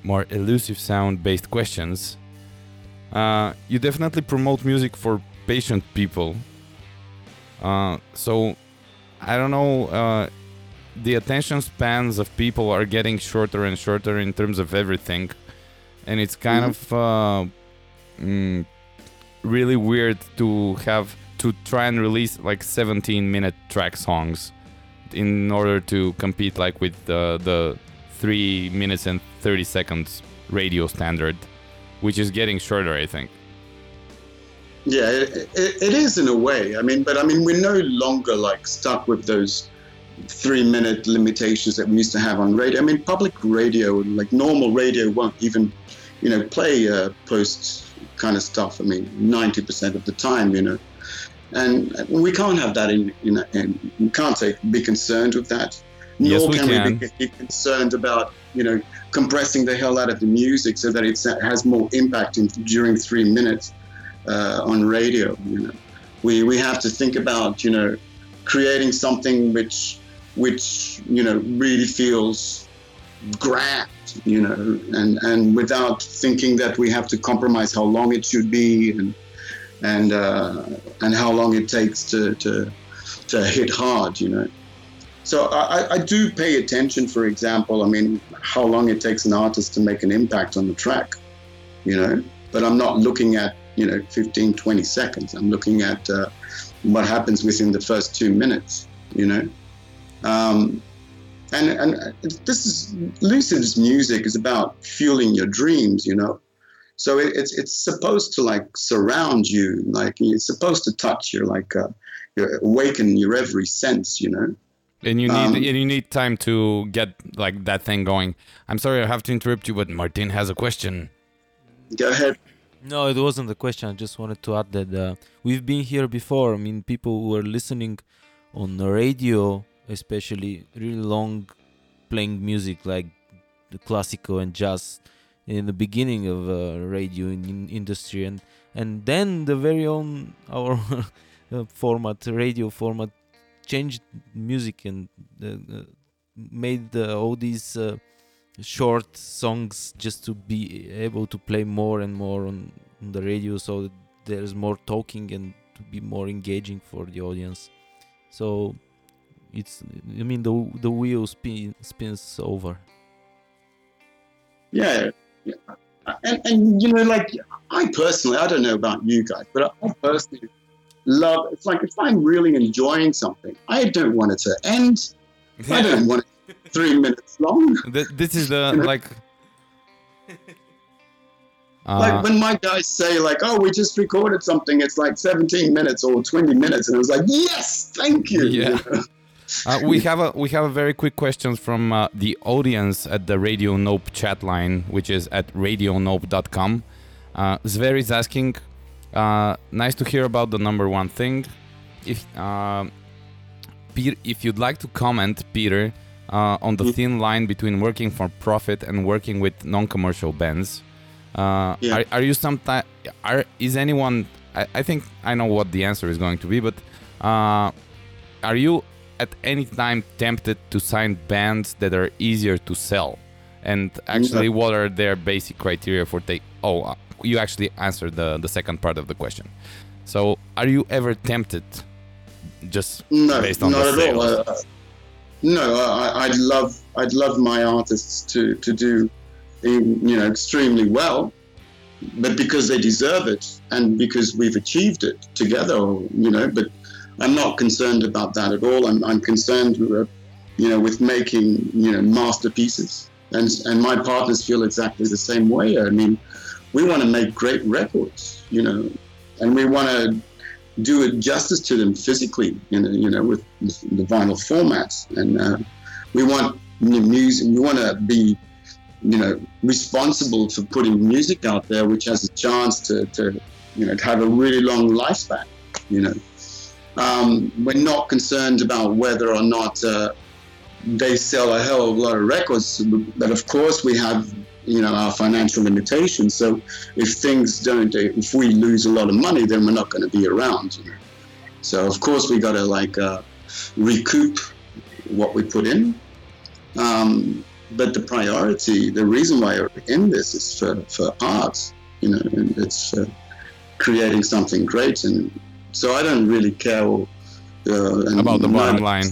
more elusive sound-based questions. You definitely promote music for patient people. So, I don't know, the attention spans of people are getting shorter and shorter in terms of everything. And it's kind of really weird to have to try and release like 17-minute track songs in order to compete like with the 3 minutes and 30 seconds radio standard, which is getting shorter, I think. Yeah, it is in a way. I mean, we're no longer like stuck with those 3-minute limitations that we used to have on radio. I mean, public radio, like normal radio, won't even, play post kind of stuff. I mean, 90% of the time, and we can't have that in we can't be concerned with that. Yes, nor can we be concerned about, compressing the hell out of the music so that it has more impact during 3 minutes on radio. We have to think about, creating something which really feels grand, and without thinking that we have to compromise how long it should be and how long it takes to hit hard, So I do pay attention, for example, how long it takes an artist to make an impact on the track, but I'm not looking at, 15, 20 seconds. I'm looking at what happens within the first 2 minutes, and this is Lucid's music is about fueling your dreams, So it's supposed to like surround you, like it's supposed to touch your awaken your every sense, And you need time to get like that thing going. I'm sorry, I have to interrupt you, but Martin has a question. Go ahead. No, it wasn't a question. I just wanted to add that we've been here before. I mean, people who are listening on the radio, especially really long playing music like the classical and jazz in the beginning of radio industry, and then the very own our radio format changed music and made all these short songs just to be able to play more and more on the radio, so that there's more talking and to be more engaging for the audience. So it's, the wheel spins over. Yeah, and I personally, I don't know about you guys, but I personally love, it's like if I'm really enjoying something, I don't want it to end. I don't want it 3 minutes long. This is the like when my guys say like, oh, we just recorded something, it's like 17 minutes or 20 minutes, and I was like, yes, thank you. Yeah. We have a very quick question from the audience at the Radio Nope chat line, which is at radionope.com. Zver is asking, nice to hear about the number one thing. If you'd like to comment, Peter, on the thin line between working for profit and working with non-commercial bands, is anyone? I think I know what the answer is going to be, but are you at any time tempted to sign bands that are easier to sell? And actually, what are their basic criteria for you actually answered the second part of the question. So, are you ever tempted just based on the sales? I'd love my artists to do, extremely well, but because they deserve it and because we've achieved it together, but I'm not concerned about that at all. I'm concerned with making, masterpieces, and my partners feel exactly the same way. I mean, we want to make great records, and we want to do it justice to them physically, with the vinyl formats. And we want music, we want to be, responsible for putting music out there, which has a chance to have a really long lifespan. We're not concerned about whether or not they sell a hell of a lot of records, but of course we have, our financial limitations. So if we lose a lot of money, then we're not going to be around. So of course we got to recoup what we put in. But the priority, the reason why we're in this is for art, and it's for creating something great. And so I don't really care about the bottom line.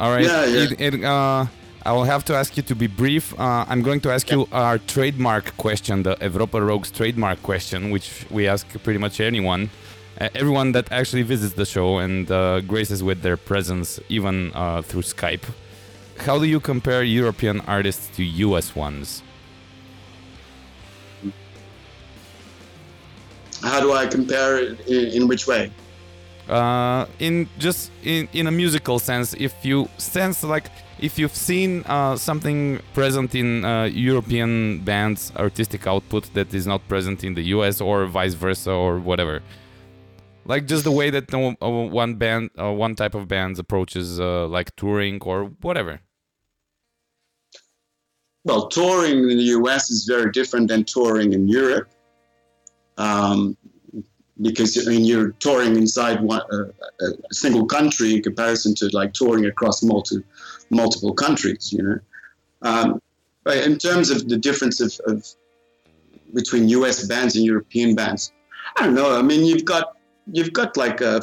All right. Yeah. I will have to ask you to be brief. I'm going to ask you our trademark question, the Evropa Rocks trademark question, which we ask pretty much everyone that actually visits the show and graces with their presence, even through Skype. How do you compare European artists to US ones? How do I compare it? In which way? In a musical sense, if you sense if you've seen something present in European bands' artistic output that is not present in the US, or vice versa, or whatever. Just the way that one type of band approaches touring or whatever. Well, touring in the US is very different than touring in Europe, because you're touring inside a single country in comparison to touring across multiple countries. But in terms of the difference of between US bands and European bands, I don't know. I mean, you've got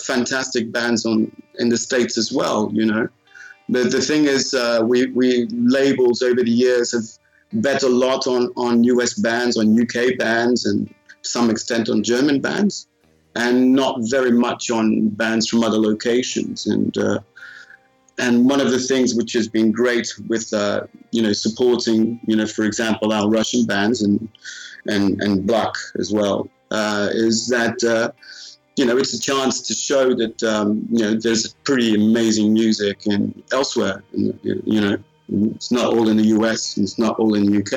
fantastic bands in the States as well, But the thing is, we labels over the years have bet a lot on US bands, on UK bands, and to some extent on German bands, and not very much on bands from other locations. And one of the things which has been great with, supporting, for example, our Russian bands and Blak as well, is that... it's a chance to show that there's pretty amazing music and elsewhere. It's not all in the US, and it's not all in the UK.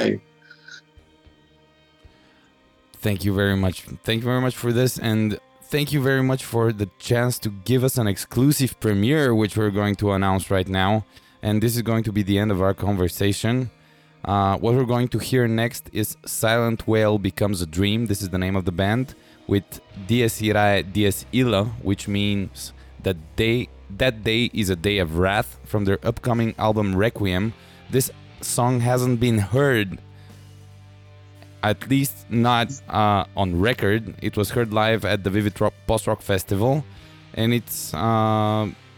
Thank you very much. Thank you very much for this, and thank you very much for the chance to give us an exclusive premiere, which we're going to announce right now. And this is going to be the end of our conversation. What we're going to hear next is Silent Whale Becomes a Dream. This is the name of the band. With Dies Irae Dies Ila, which means that day is a day of wrath, from their upcoming album Requiem. This song hasn't been heard, at least not on record. It was heard live at the Vivid Post-Rock Festival, and it's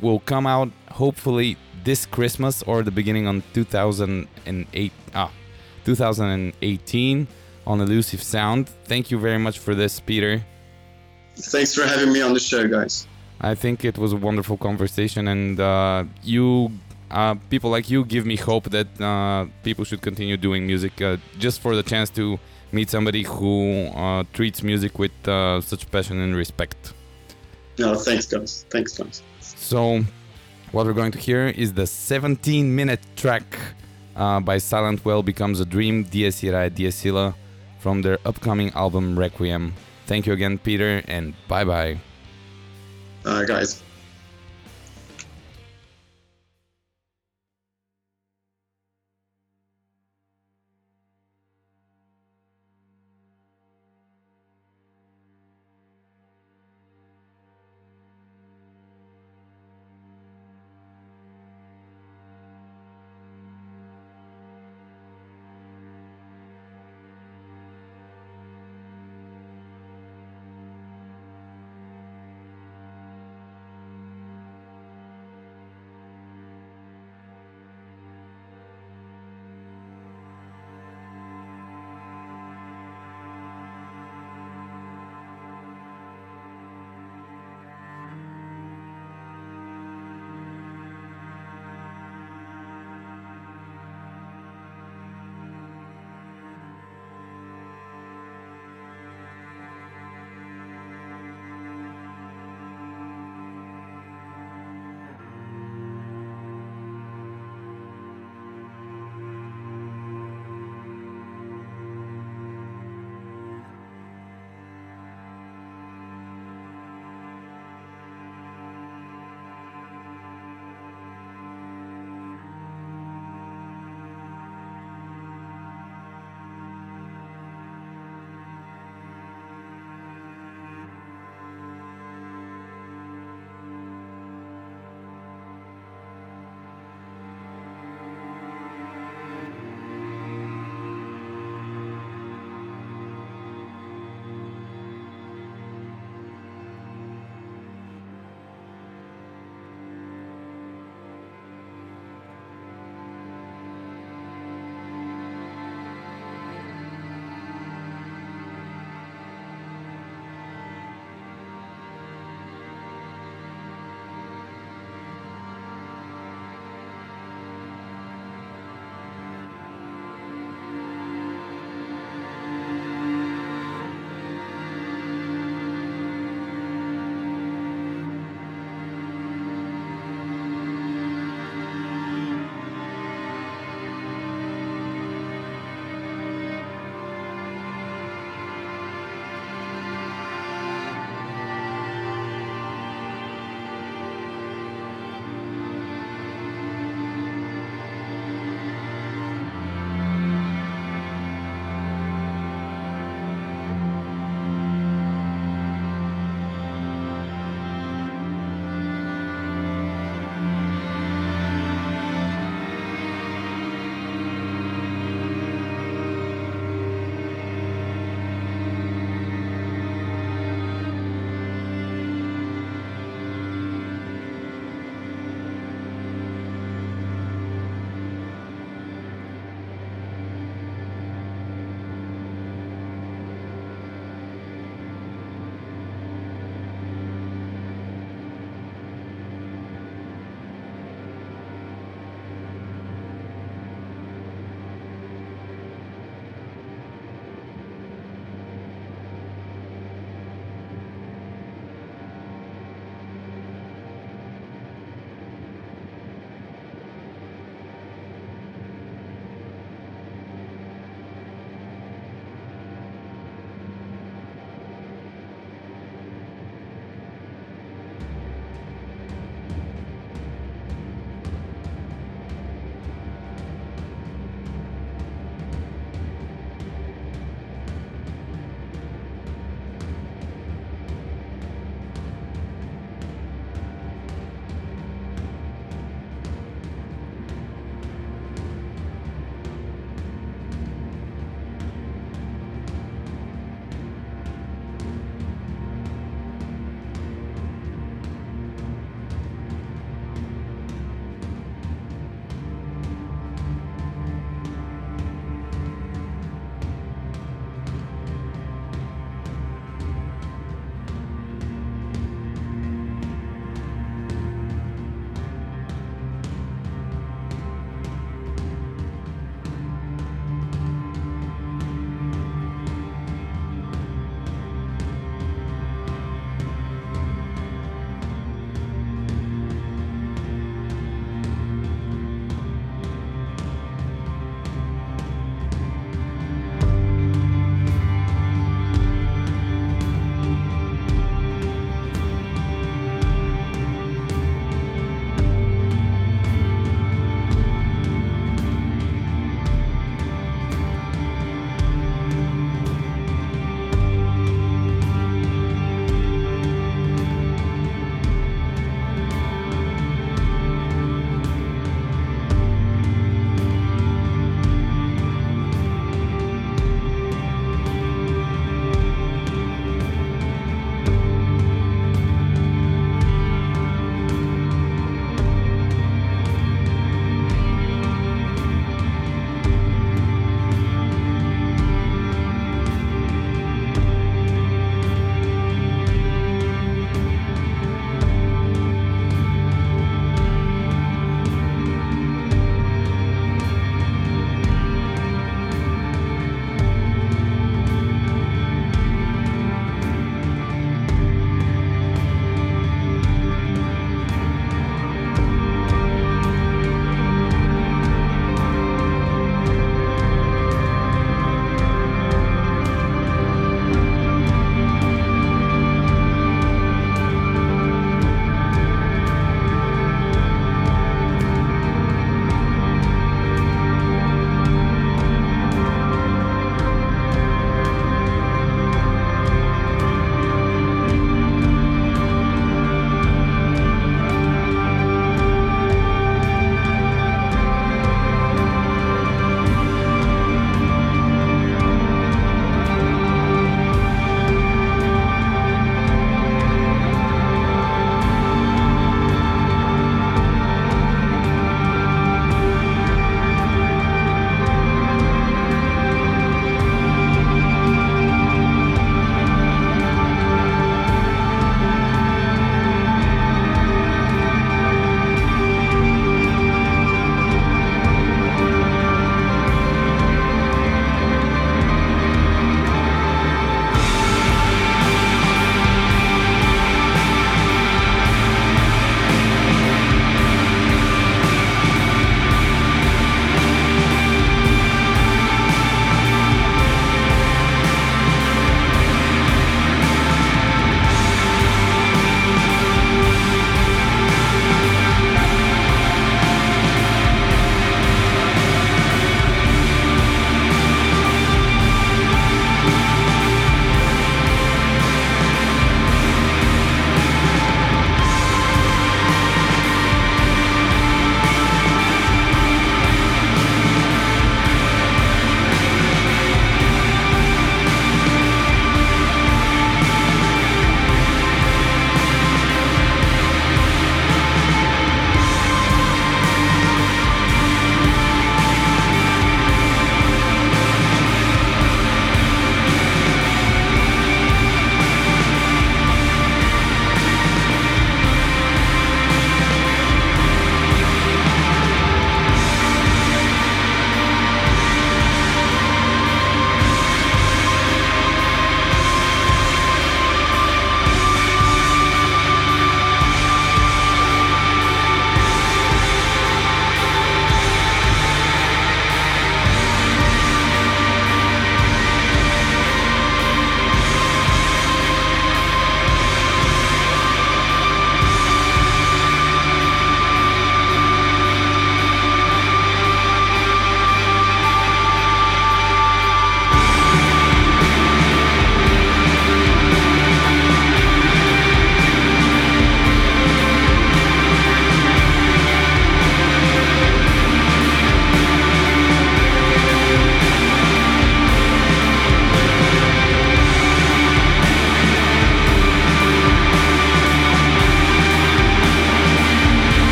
will come out hopefully this Christmas or the beginning on 2018. On Elusive Sound. Thank you very much for this, Peter. Thanks for having me on the show, guys. I think it was a wonderful conversation, and people like you give me hope that people should continue doing music, just for the chance to meet somebody who treats music with such passion and respect. No, thanks guys. So what we're going to hear is the 17-minute track by Silent Whale Becomes a Dream, Dies Irae Dies Ila, from their upcoming album Requiem. Thank you again, Peter, and bye-bye. All right, guys.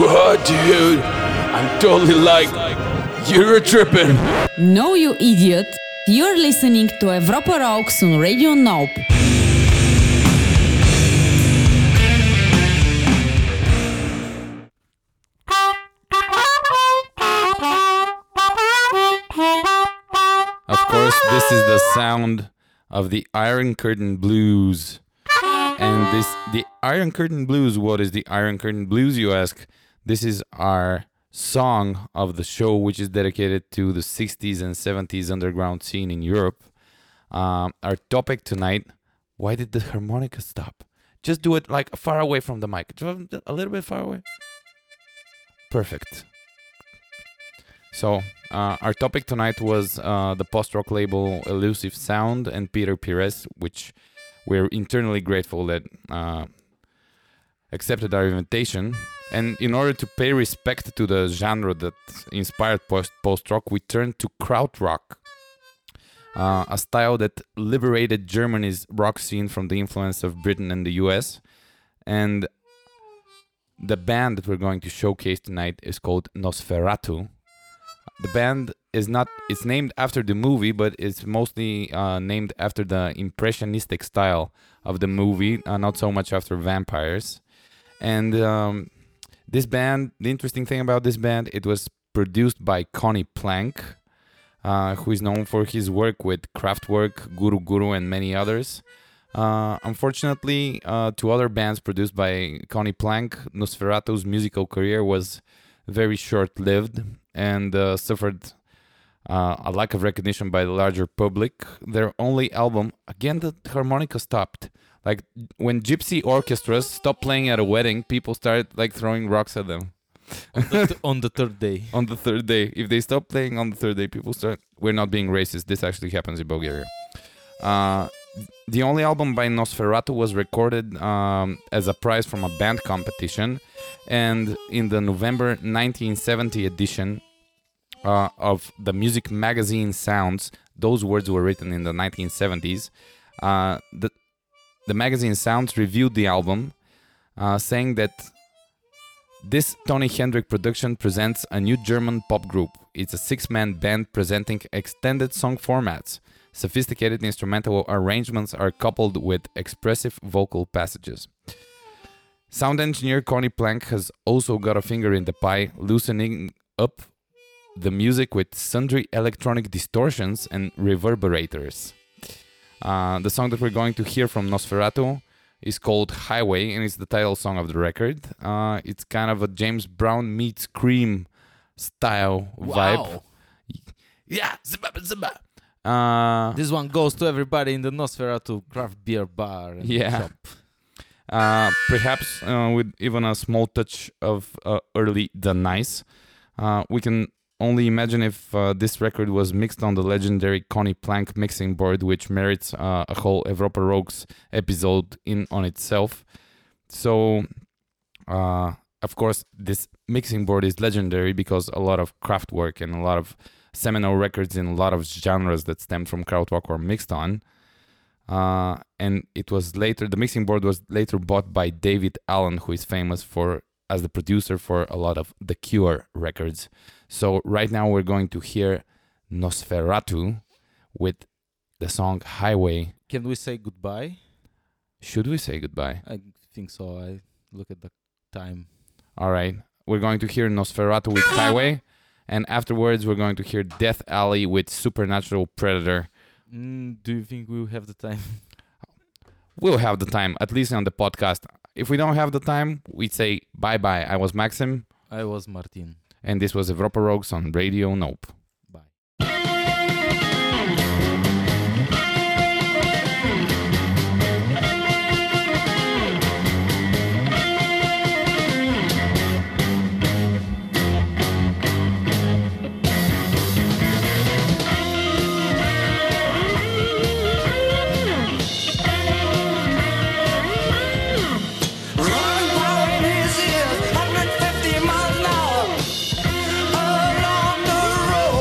Whoa, dude, I'm totally like, you're tripping. No, you idiot. You're listening to Evropa Rocks on Radio Nope. Of course, this is the sound of the Iron Curtain Blues. And the Iron Curtain Blues, what is the Iron Curtain Blues, you ask? This is our song of the show, which is dedicated to the 60s and 70s underground scene in Europe. Our topic tonight, why did the harmonica stop? Just do it like far away from the mic. A little bit far away. Perfect. So, our topic tonight was the post-rock label Elusive Sound and Peter Pires, which we're internally grateful that accepted our invitation. And in order to pay respect to the genre that inspired post-rock, we turned to Krautrock, a style that liberated Germany's rock scene from the influence of Britain and the US. And the band that we're going to showcase tonight is called Nosferatu. The band it's named after the movie, but it's mostly named after the impressionistic style of the movie, not so much after vampires. And this band, the interesting thing about this band, it was produced by Conny Plank, who is known for his work with Kraftwerk, Guru, and many others. Unfortunately, to other bands produced by Conny Plank, Nosferatu's musical career was very short-lived and suffered a lack of recognition by the larger public. Their only album, again, the harmonica stopped. Like, when gypsy orchestras stopped playing at a wedding, people started, like, throwing rocks at them. On the third day. On the third day. If they stop playing on the third day, people start... We're not being racist. This actually happens in Bulgaria. The only album by Nosferatu was recorded as a prize from a band competition. And in the November 1970 edition of the music magazine Sounds, those words were written in the 1970s, the magazine Sounds reviewed the album, saying that this Tony Hendrik production presents a new German pop group. It's a six-man band presenting extended song formats. Sophisticated instrumental arrangements are coupled with expressive vocal passages. Sound engineer Conny Plank has also got a finger in the pie, loosening up the music with sundry electronic distortions and reverberators. The song that we're going to hear from Nosferatu is called Highway, and it's the title song of the record. It's kind of a James Brown meets Cream style vibe. Yeah, zimba. This one goes to everybody in the Nosferatu craft beer bar and shop. Perhaps with even a small touch of early The Nice. We can only imagine if this record was mixed on the legendary Conny Plank mixing board, which merits a whole Evropa Rocks episode on itself. So, of course, this mixing board is legendary because a lot of Kraftwerk and a lot of seminal records in a lot of genres that stemmed from Krautrock were mixed on. And it was later, the mixing board was later bought by David Allen, who is famous as the producer for a lot of The Cure records. So right now we're going to hear Nosferatu with the song Highway. Can we say goodbye? Should we say goodbye? I think so. I look at the time. All right. We're going to hear Nosferatu with Highway. And afterwards, we're going to hear Death Alley with Supernatural Predator. Do you think we'll have the time? We'll have the time, at least on the podcast. If we don't have the time, we say bye-bye. I was Maxim. I was Martin. And this was Evropa Rocks on Radio Nope. Road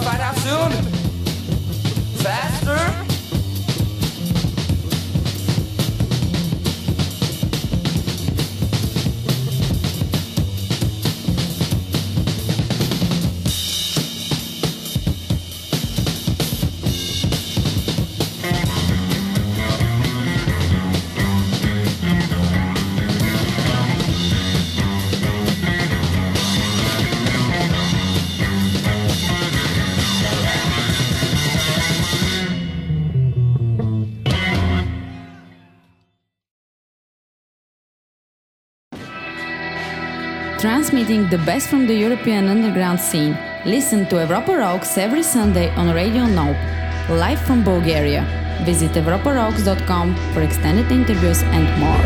I'll find out soon. Faster. Transmitting the best from the European underground scene. Listen to Evropa Rocks every Sunday on Radio Nope. Live from Bulgaria. Visit evroparocks.com for extended interviews and more.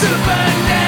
Superman.